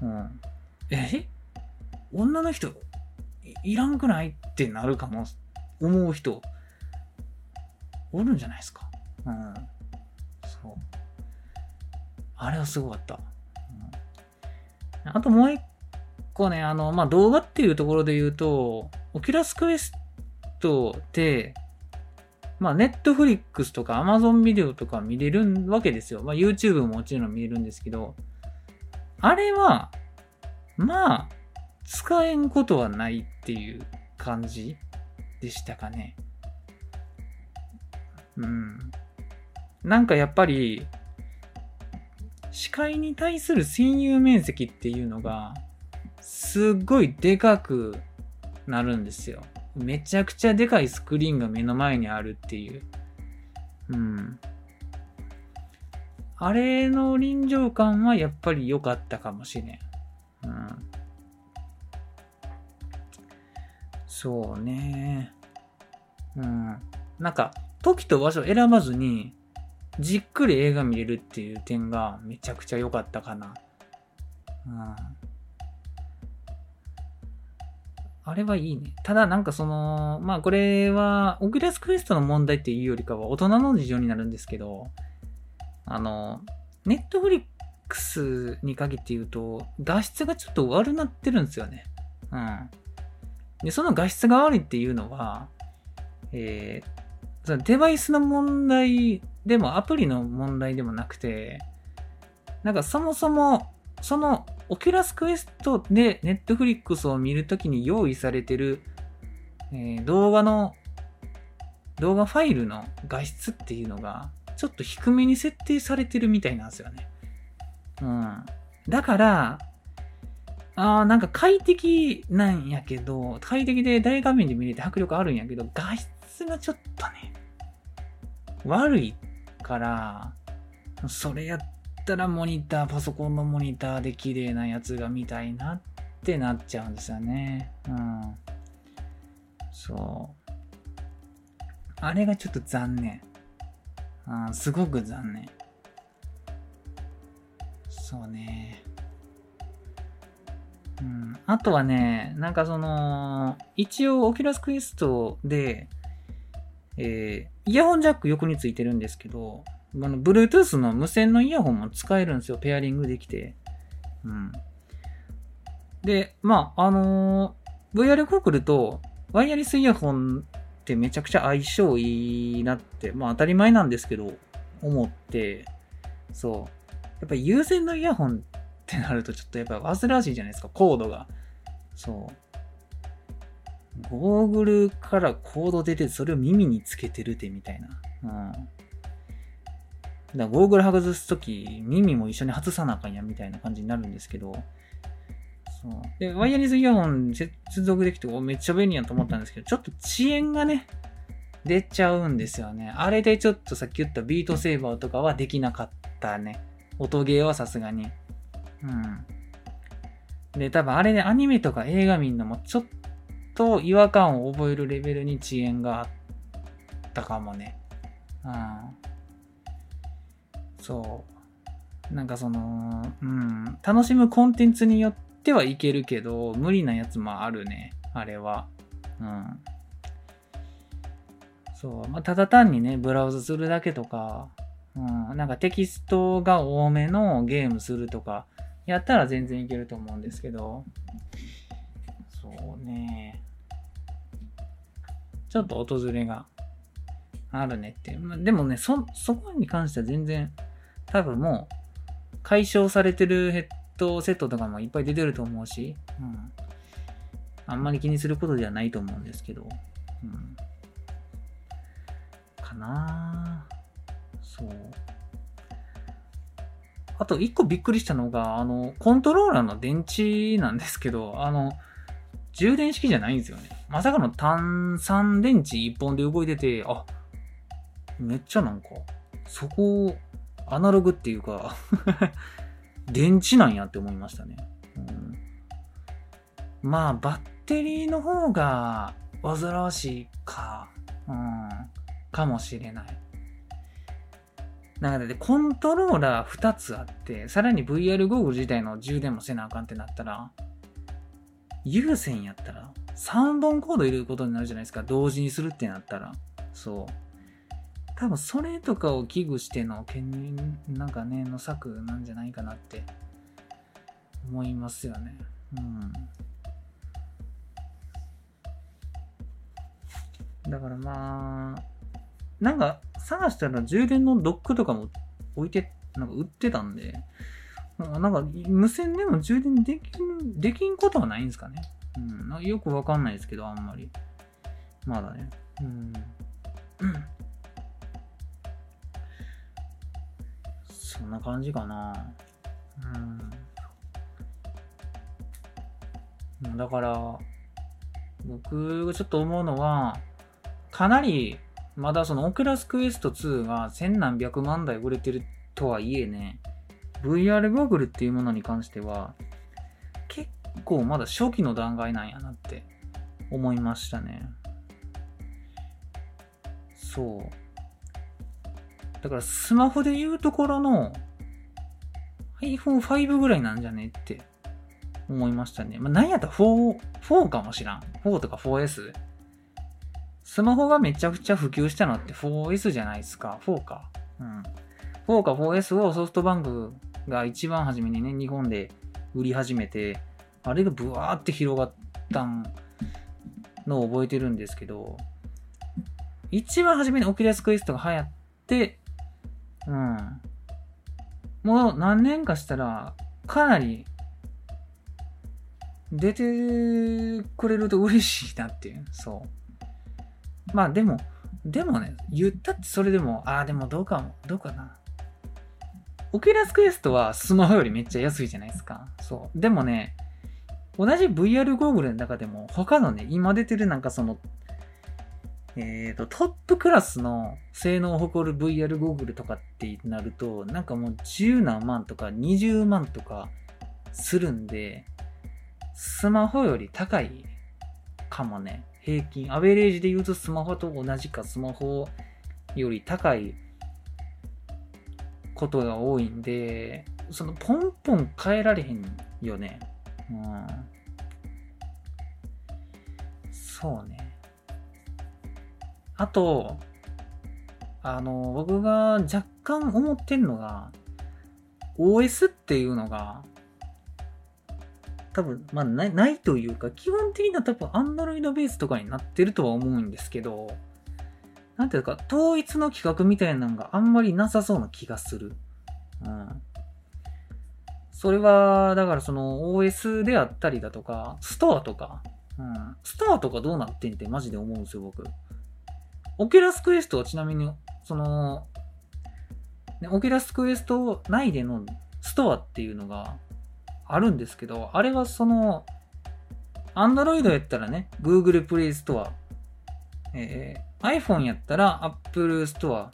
うん。女の人、いらんくないってなるかも思う人おるんじゃないですか。うん、そう。あれはすごかった。うん、あともう一個ね、まあ、動画っていうところで言うと、Oculus Quest って、まあ、Netflix とか Amazon ビデオとか見れるわけですよ。まあ、YouTube ももちろん見れるんですけど、あれは、まあ、使えんことはないっていう感じでしたかね。うん。なんかやっぱり、視界に対する占有面積っていうのが、すっごいでかくなるんですよ。めちゃくちゃでかいスクリーンが目の前にあるっていう。うん。あれの臨場感はやっぱり良かったかもしれん。うん。そうね。うん。なんか、時と場所を選ばずに、じっくり映画見れるっていう点がめちゃくちゃ良かったかな。うん。あれはいいね。ただなんかまあこれは、Oculus Quest の問題っていうよりかは大人の事情になるんですけど、Netflix に限って言うと、画質がちょっと悪なってるんですよね。うん。で、その画質が悪いっていうのは、そのデバイスの問題でもアプリの問題でもなくて、なんかそもそも、そのOculus Quest で Netflix を見るときに用意されてる、動画ファイルの画質っていうのがちょっと低めに設定されてるみたいなんですよね。うん。だから、なんか快適なんやけど、快適で大画面で見れて迫力あるんやけど、画質がちょっとね、悪いから、それやったらパソコンのモニターで綺麗なやつが見たいなってなっちゃうんですよね。うん。そう。あれがちょっと残念。すごく残念。そうね。うん。あとはね、なんか一応Oculus Questで、イヤホンジャック横についてるんですけど、Bluetooth の無線のイヤホンも使えるんですよ。ペアリングできて。うん。で、まあ、VR ゴーグルとワイヤレスイヤホンってめちゃくちゃ相性いいなって、まあ当たり前なんですけど、思って、そう。やっぱり有線のイヤホンってなるとちょっとやっぱ煩わしいじゃないですか、コードが。そう。ゴーグルからコード出てそれを耳につけてるってみたいな。うん。だからゴーグル外すとき耳も一緒に外さなあかんやみたいな感じになるんですけど。そう。で、ワイヤレスイヤホン接続できてめっちゃ便利やと思ったんですけど、ちょっと遅延がね、出ちゃうんですよね。あれでちょっとさっき言ったビートセーバーとかはできなかったね。音ゲーはさすがに。うん。で、多分あれでアニメとか映画見んのもちょっと違和感を覚えるレベルに遅延があったかもね。うん。そう。なんかうん。楽しむコンテンツによってはいけるけど、無理なやつもあるね。あれは。うん。そう。まあ、ただ単にね、ブラウズするだけとか、うん。なんかテキストが多めのゲームするとか、やったら全然いけると思うんですけど。そうね。ちょっと訪れがあるねって。でもね、そこに関しては全然、多分もう、解消されてるヘッドセットとかもいっぱい出てると思うし、うん、あんまり気にすることではないと思うんですけど、うん、かなぁ。そう。あと、一個びっくりしたのが、コントローラーの電池なんですけど、充電式じゃないんですよね。まさかの単三電池1本で動いてて、めっちゃなんか、そこ、アナログっていうか、電池なんやって思いましたね。うん、まあ、バッテリーの方が煩わしいか、うん、かもしれない。なので、コントローラー2つあって、さらに VR ゴーグル自体の充電もせなあかんってなったら、有線やったら3本コード入れることになるじゃないですか。同時にするってなったら。そう。多分それとかを危惧しての懸念、なんかね、の策なんじゃないかなって思いますよね。うん。だからまあ、なんか探したら充電のドックとかも置いて、なんか売ってたんで、なんか無線でも充電できんことはないんですかね。うん、なんかよくわかんないですけど、あんまり。まだね。そんな感じかな。だから、僕がちょっと思うのは、かなり、まだそのOculus Quest 2が千何百万台売れてるとはいえね、VR ゴーグルっていうものに関しては結構まだ初期の段階なんやなって思いましたね。そう。だからスマホでいうところの iPhone5 ぐらいなんじゃねって思いましたね。まあ、なんやったら4かもしらん。4とか 4S。スマホがめちゃくちゃ普及したのって 4S じゃないですか。4か。うん。4か 4S をソフトバンクが一番初めにね、日本で売り始めて、あれがブワーって広がったのを覚えてるんですけど、一番初めにOculus Questが流行って、うん。もう何年かしたら、かなり出てくれると嬉しいなっていう。そう。まあでもね、言ったってそれでも、ああ、でもどうかな。Oculus Quest はスマホよりめっちゃ安いじゃないですか。そう。でもね、同じ VR ゴーグルの中でも、他のね、今出てるなんかその、トップクラスの性能を誇る VR ゴーグルとかってなると、なんかもう10何万とか20万とかするんで、スマホより高いかもね。平均アベレージで言うとスマホと同じかスマホより高いことが多いんで、そのポンポン変えられへんよね。そうね。あと僕が若干思ってんのが OS っていうのが多分、まあ、ないというか、基本的には多分、Android ベースとかになってるとは思うんですけど、なんていうか、統一の企画みたいなのがあんまりなさそうな気がする。うん。それは、だからその OS であったりだとか、ストアとか、うん。ストアとかどうなってんってマジで思うんですよ、僕。Oculus Quest はちなみに、その、Oculus Quest 内でのストアっていうのが、あるんですけど、あれはその Android やったらね Google Play Store、iPhone やったら App Store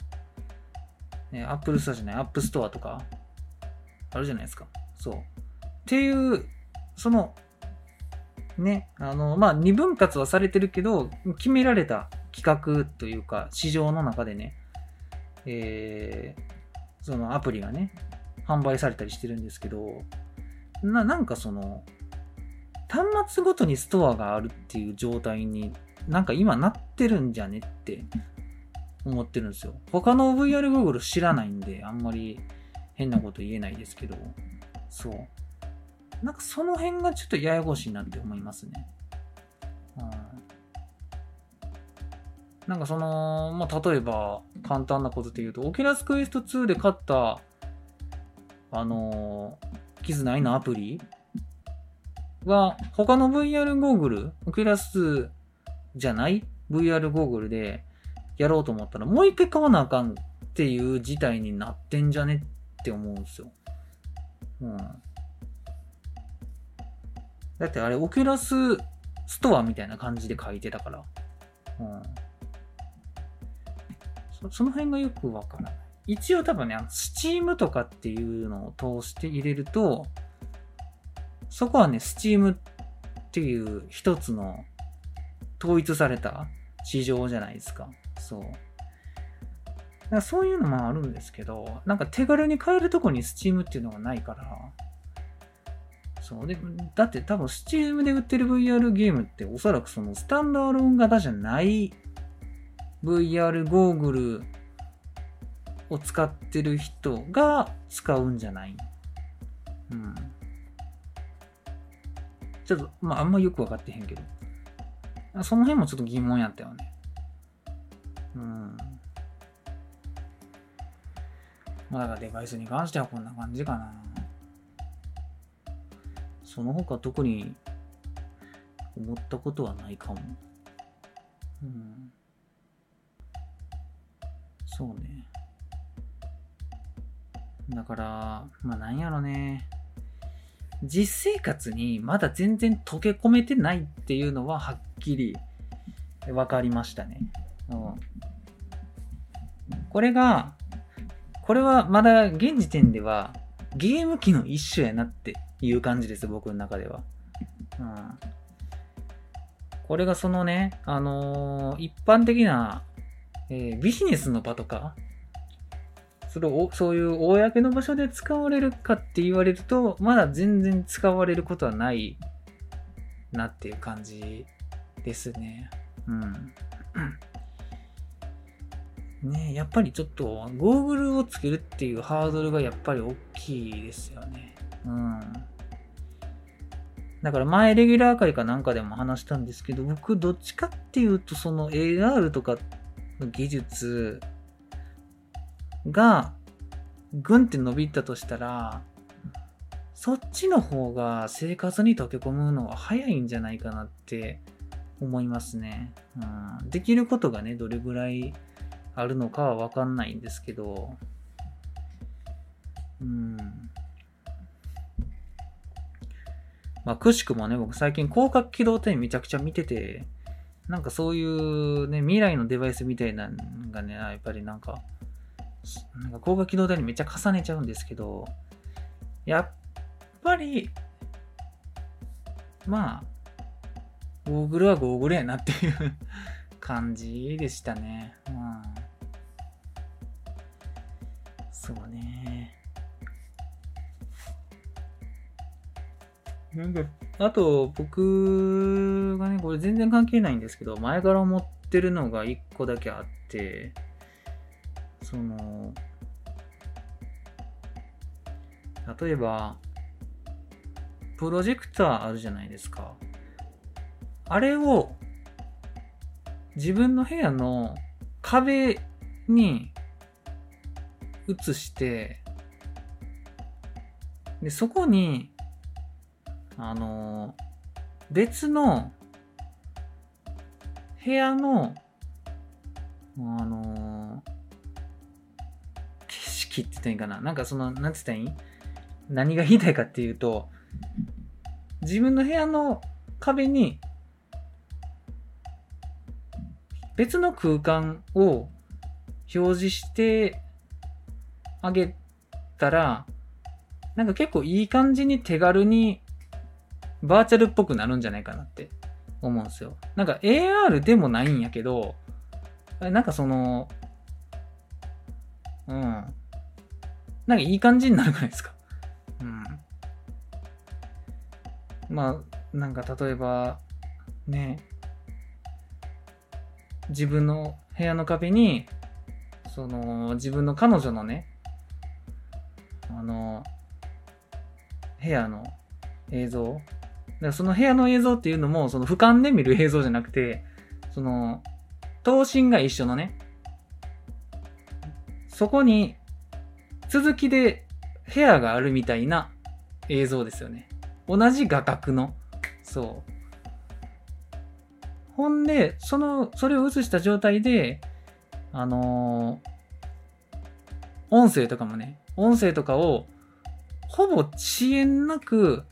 とかあるじゃないですか。そうっていうそのね、まあ二分割はされてるけど決められた企画というか市場の中でね、そのアプリがね販売されたりしてるんですけど。なんかその、端末ごとにストアがあるっていう状態に、なんか今なってるんじゃねって思ってるんですよ。他の VR ゴーグル知らないんで、あんまり変なこと言えないですけど、そう。なんかその辺がちょっとややこしいなって思いますね。なんかその、まあ、例えば簡単なことで言うと、Oculus Quest 2で買った、キズナイのアプリは他の VR ゴーグル、Oculus じゃない VR ゴーグルでやろうと思ったらもう一回買わなあかんっていう事態になってんじゃねって思うんですよ。うん。だってあれ Oculus ストアみたいな感じで書いてたから。うん。その辺がよくわからない。一応多分ね、Steam とかっていうのを通して入れると、そこはね、Steam っていう一つの統一された市場じゃないですか。そう。だからそういうのもあるんですけど、なんか手軽に買えるとこに Steam っていうのがないから、ですよね。だって多分 Steam で売ってる VR ゲームっておそらくそのスタンドアローン型じゃない VR ゴーグルを使ってる人が使うんじゃない？うん。ちょっと、まああんまよくわかってへんけど。その辺もちょっと疑問やったよね。うん。まあだからデバイスに関してはこんな感じかな。その他特に思ったことはないかも。うん。そうね。だから、まあなんやろね。実生活にまだ全然溶け込めてないっていうのははっきり分かりましたね。うん、これはまだ現時点ではゲーム機の一種やなっていう感じです、僕の中では。うん、これがそのね、一般的な、ビジネスの場とか、そういう公の場所で使われるかって言われると、まだ全然使われることはないなっていう感じですね。うん。ね、やっぱりちょっとゴーグルをつけるっていうハードルがやっぱり大きいですよね。うん。だから前レギュラー会かなんかでも話したんですけど、僕どっちかっていうとその AR とかの技術がぐんって伸びたとしたら、そっちの方が生活に溶け込むのは早いんじゃないかなって思いますね。うん、できることがね、どれぐらいあるのかは分かんないんですけど、うん。まあ、くしくもね、僕最近広角機動隊めちゃくちゃ見てて、なんかそういうね、未来のデバイスみたいなのがね、やっぱりなんか広角機動隊にめっちゃ重ねちゃうんですけど、やっぱりまあゴーグルはゴーグルやなっていう感じでしたね。うん、そうね。なんかあと僕がね、これ全然関係ないんですけど、前から思ってるのが1個だけあって、その例えばプロジェクターあるじゃないですか。あれを自分の部屋の壁に映して、でそこに別の部屋のって言ったらいいかな。なんかその、なんて言ったらいい？何が言いたいかっていうと、自分の部屋の壁に別の空間を表示してあげたら、なんか結構いい感じに手軽にバーチャルっぽくなるんじゃないかなって思うんですよ。なんか AR でもないんやけど、なんかその、うん。なんかいい感じになるじゃないですか。うん。まあ、なんか例えば、ね、自分の部屋の壁に、その、自分の彼女のね、部屋の映像。だからその部屋の映像っていうのも、その俯瞰で見る映像じゃなくて、その、頭身が一緒のね、そこに、続きで部屋があるみたいな映像ですよね。同じ画角の。そう。ほんで、それを映した状態で、音声とかもね、音声とかを、ほぼ遅延なく、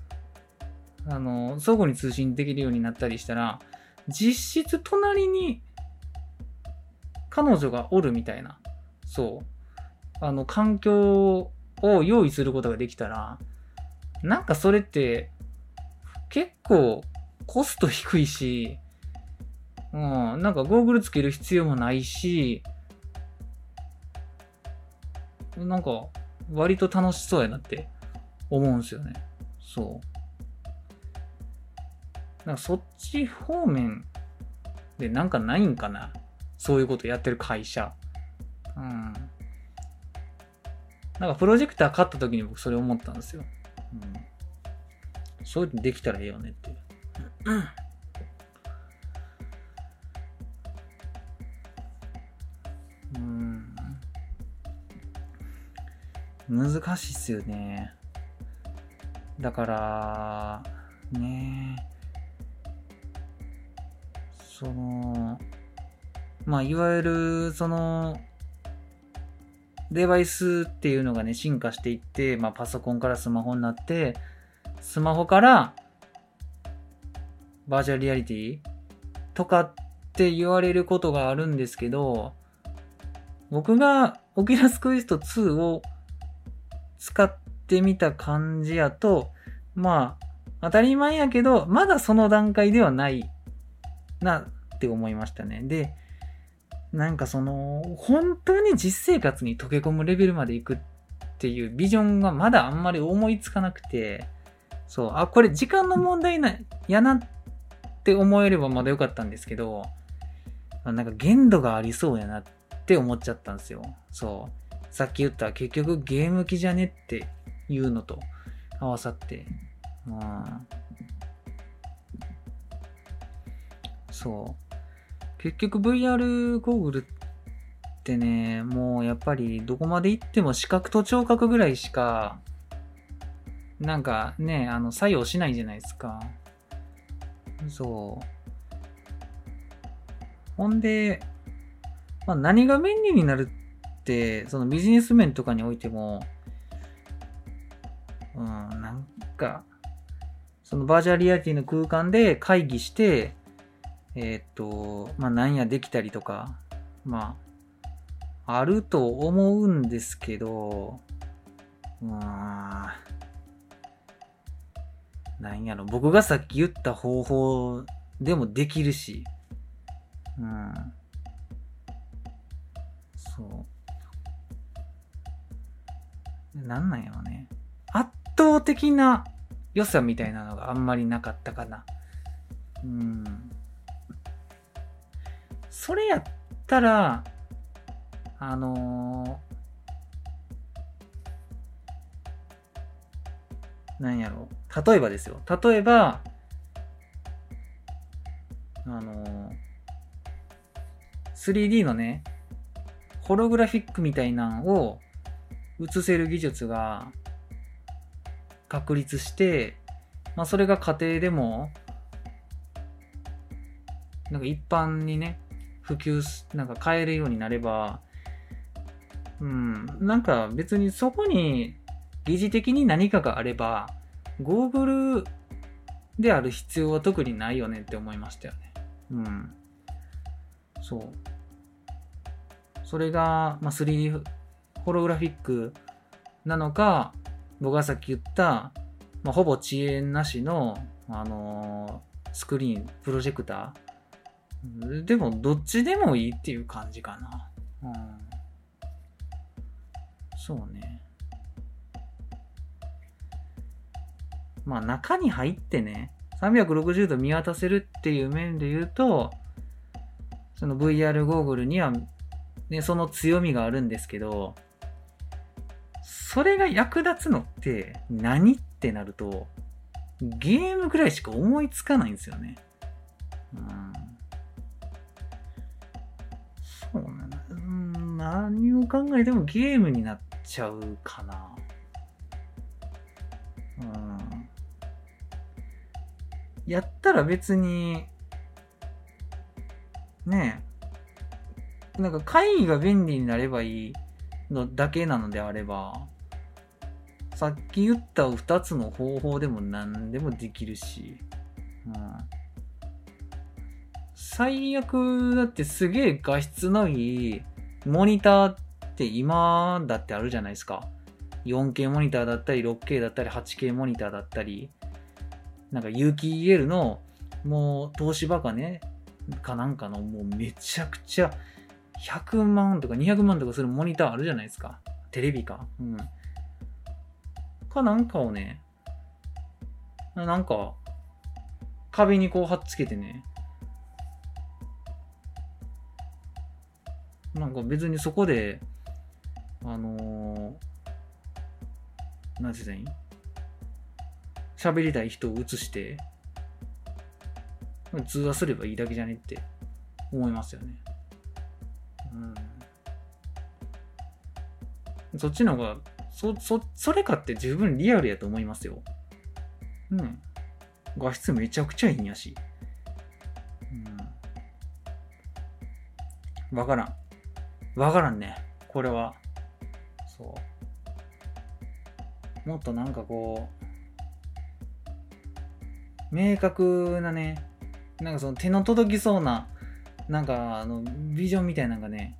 相互に通信できるようになったりしたら、実質隣に、彼女がおるみたいな。そう。環境を用意することができたら、なんかそれって結構コスト低いし、うん、なんかゴーグルつける必要もないし、なんか割と楽しそうやなって思うんですよね。そなんかそっち方面でなんかないんかな、そういうことやってる会社。うん。なんかプロジェクター買った時に僕それ思ったんですよ。うん、そういうのできたらいいよねって。うん。難しいっすよね。だからね、そのまあいわゆるそのデバイスっていうのがね進化していって、まあ、パソコンからスマホになって、スマホからバーチャルリアリティとかって言われることがあるんですけど、僕が Oculus Quest 2を使ってみた感じやと、まあ当たり前やけどまだその段階ではないなって思いましたね。で、なんかその本当に実生活に溶け込むレベルまでいくっていうビジョンがまだあんまり思いつかなくて、そう、あ、これ時間の問題なやなって思えればまだよかったんですけど、なんか限度がありそうやなって思っちゃったんですよ。そう、さっき言った結局ゲーム機じゃねっていうのと合わさって、うん、そう結局 VR ゴーグルってね、もうやっぱりどこまで行っても視覚と聴覚ぐらいしかなんかね、作用しないじゃないですか。そう、ほんで、まあ、何が便利になるってそのビジネス面とかにおいても、うん、なんかそのバーチャルリアリティの空間で会議してまあなんやできたりとか、まああると思うんですけど、なんやろ、僕がさっき言った方法でもできるし、うん、そう。なんなんやろね、圧倒的な良さみたいなのがあんまりなかったかな。それやったらなんやろ、例えばですよ、例えば3D のねホログラフィックみたいなのを映せる技術が確立して、まあ、それが家庭でもなんか一般にね普及なんか買えるようになれば、うん、なんか別にそこに疑似的に何かがあればゴーグルである必要は特にないよねって思いましたよね。うん、そう。それが、まあ、3Dホログラフィックなのか、僕がさっき言った、まあ、ほぼ遅延なしの、スクリーンプロジェクターでもどっちでもいいっていう感じかな。うん、そうね、まあ中に入ってね360度見渡せるっていう面で言うとその VR ゴーグルにはねその強みがあるんですけど、それが役立つのって何ってなるとゲームぐらいしか思いつかないんですよね。うん、そうなの。何を考えてもゲームになっちゃうかな。うん、やったら別にねえ、なんか会議が便利になればいいのだけなのであれば、さっき言った2つの方法でも何でもできるし、うん、最悪だってすげえ画質のいいモニターって今だってあるじゃないですか。 4K モニターだったり 6K だったり 8K モニターだったり、なんか有機EL のもう東芝かねかなんかのもうめちゃくちゃ100万とか200万とかするモニターあるじゃないですか。テレビか。うん。かなんかをね、なんか、壁にこう貼っつけてね、なんか別にそこでなんて言うんだい、喋りたい人を映して通話すればいいだけじゃねって思いますよね。うん。そっちの方がそれかって十分リアルやと思いますよ。うん。画質めちゃくちゃいいんやし。うん。わからんね。これは。そう。もっとなんかこう明確なね。なんかその手の届きそうな、なんかビジョンみたいなのがね、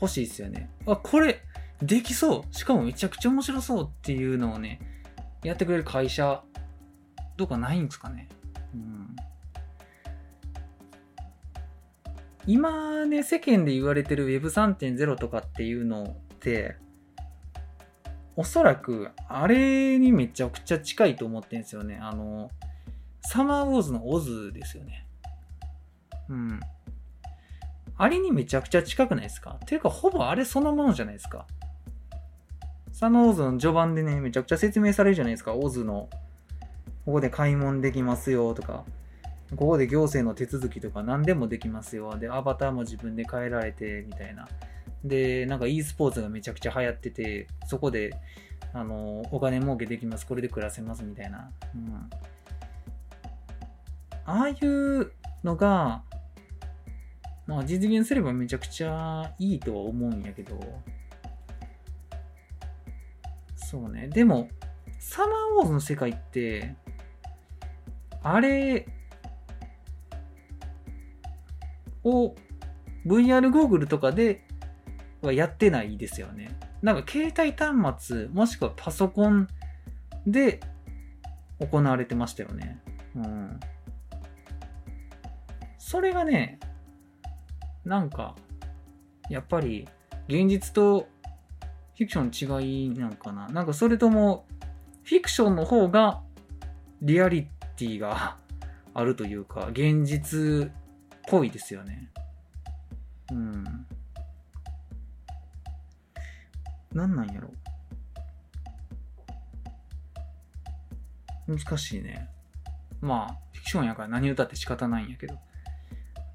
欲しいっすよね。あ、これ、できそう。しかもめちゃくちゃ面白そうっていうのをね、やってくれる会社、どうかないんですかね。うん。今ね、世間で言われてる Web3.0 とかっていうのって、おそらく、あれにめちゃくちゃ近いと思ってるんですよね。サマーウォーズのオズですよね。うん。あれにめちゃくちゃ近くないですか？っていうか、ほぼあれそのものじゃないですか。サマーウォーズの序盤でね、めちゃくちゃ説明されるじゃないですか。オズの、ここで買い物できますよとか、ここで行政の手続きとか何でもできますよ。で、アバターも自分で変えられて、みたいな。で、なんか e スポーツがめちゃくちゃ流行ってて、そこで、お金儲けできます。これで暮らせます、みたいな。うん。ああいうのが、まあ、実現すればめちゃくちゃいいとは思うんやけど、そうね。でもサマーウォーズの世界ってあれを VR ゴーグルとかではやってないですよね。なんか携帯端末もしくはパソコンで行われてましたよね。うん。それがね、なんかやっぱり現実とフィクションの違いなんかな、なんかそれともフィクションの方がリアリティがあるというか現実っぽいですよね。うん。なんなんやろ。難しいね。まあフィクションやから何歌って仕方ないんやけど。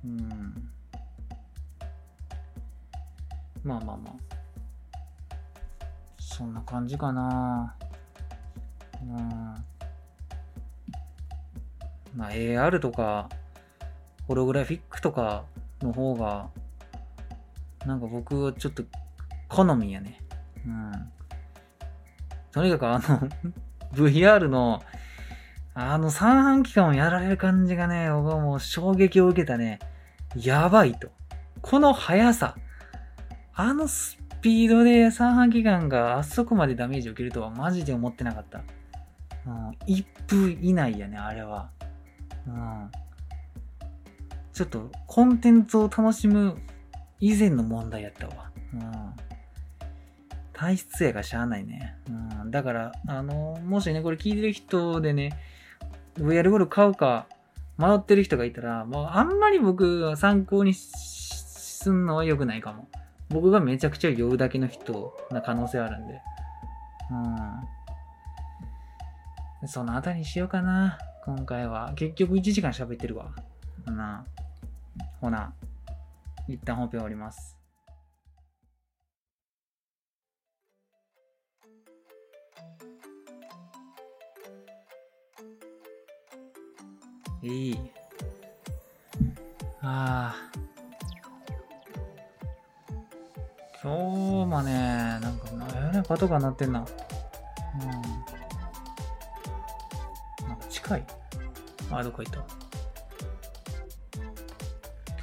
うん。まあ。そんな感じかな。まあ AR とかホログラフィックとかの方がなんか僕はちょっと好みやね。うん。とにかくVR の三半規管をやられる感じがね、僕はもう衝撃を受けたね。やばいと。この速さ。スピードで三半規管があそこまでダメージを受けるとはマジで思ってなかった。うん、1分以内やね、あれは。うん。ちょっとコンテンツを楽しむ以前の問題やったわ。うん。体質やがしゃあないね。うん。だから、もしね、これ聞いてる人でね、VR ゴーグル買うか迷ってる人がいたら、もうあんまり僕は参考にすんのは良くないかも。僕がめちゃくちゃ酔うだけの人な可能性あるんで、うん、そのあたりにしようかな。今回は結局1時間喋ってるわ。ほな一旦本編終わります。いい。今日もね、なんかパトカー鳴ってんな。うん。なんか近い。どっか行った。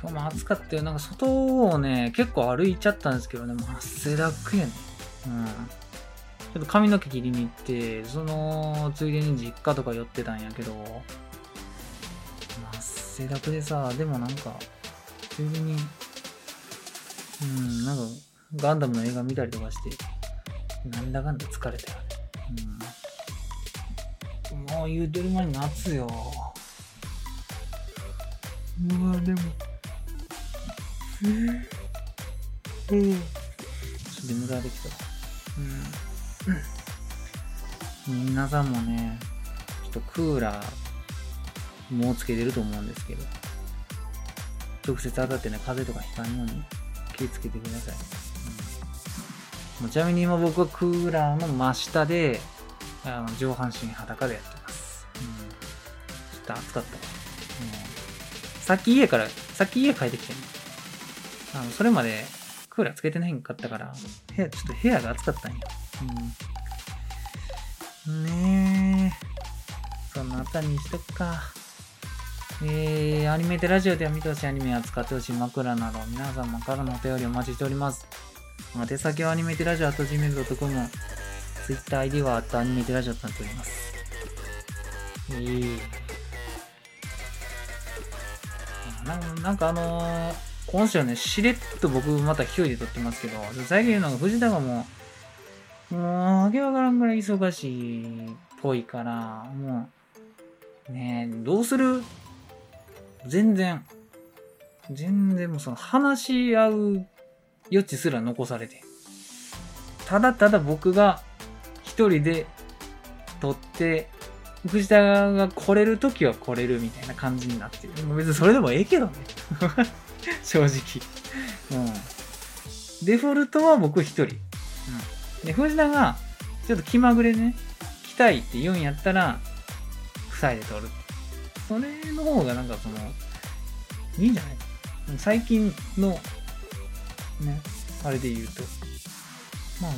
今日も暑かったよ。なんか外をね、結構歩いちゃったんですけどね、もう汗だくやね。うん。ちょっと髪の毛切りに行って、そのついでに実家とか寄ってたんやけど、汗だくでさ、でもなんかついでに、なんか。ガンダムの映画見たりとかして、なんだかんだ疲れたよね。もう言うてる間に夏よ。まあでもちょっと眠られてきた。皆さんもね、ちょっとクーラーもつけてると思うんですけど、直接当たってね、風とかひかんように気をつけてください。ちなみに今僕はクーラーの真下で上半身裸でやってます。ちょっと暑かった。さっき家帰ってきてる。それまでクーラーつけてないんかったから、ちょっと部屋が暑かったんよ。ねえ、そんなあたりにしとくか。アニメテラジオでは見てほしいアニメや使ってほしい枕など皆様からのお便りをお待ちしております。手先はアニメテラジオ@gmail.com、Twitter ID はアニメテラジオとなっております。なんか今週はね、しれっと僕また一人で撮ってますけど、最近言うのが藤田がもうわけわからんぐらい忙しいっぽいから、もう、ねえ、どうする？全然もうその話し合う余地すら残されて、ただただ僕が一人で撮って、藤田が来れるときは来れるみたいな感じになってる。もう別にそれでもええけどね。正直。デフォルトは僕一人。で、藤田がちょっと気まぐれね、来たいって言うんやったら、二人で撮る。それの方がなんかいいんじゃない？最近の、ね、あれで言うと。まあ。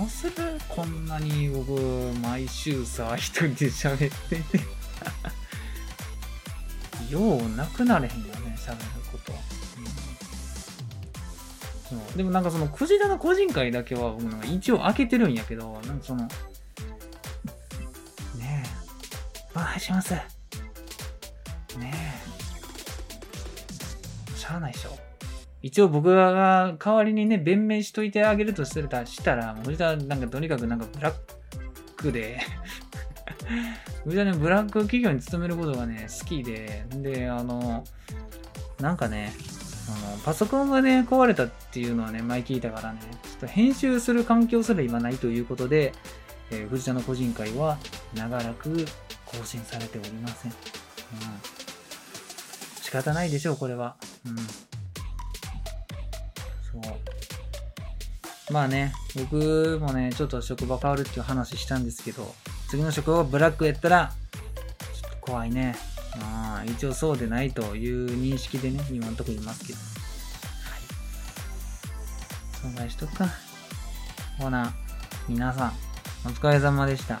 どうする？こんなに僕毎週さ一人で喋っててようなくなれへんよね、喋ることは。そうでもなんかそのクジラの個人会だけは僕なんか一応開けてるんやけど、なんかそのねえ、まあ配信しますねえ、しゃあないでしょ。一応僕が代わりにね、弁明しといてあげるとしたら、藤田なんかとにかくなんかブラックで、藤田ね、ブラック企業に勤めることがね、好きで、で、なんかね、パソコンがね、壊れたっていうのはね、前聞いたからね、ちょっと編集する環境すら今ないということで、藤田の個人会は長らく更新されておりません。仕方ないでしょう、これは。まあね、僕もね、ちょっと職場変わるっていう話したんですけど、次の職場はブラックやったら、ちょっと怖いね。一応そうでないという認識でね、今のところいますけど。はい。そんぐらいしとくか。ほな、皆さん、お疲れ様でした。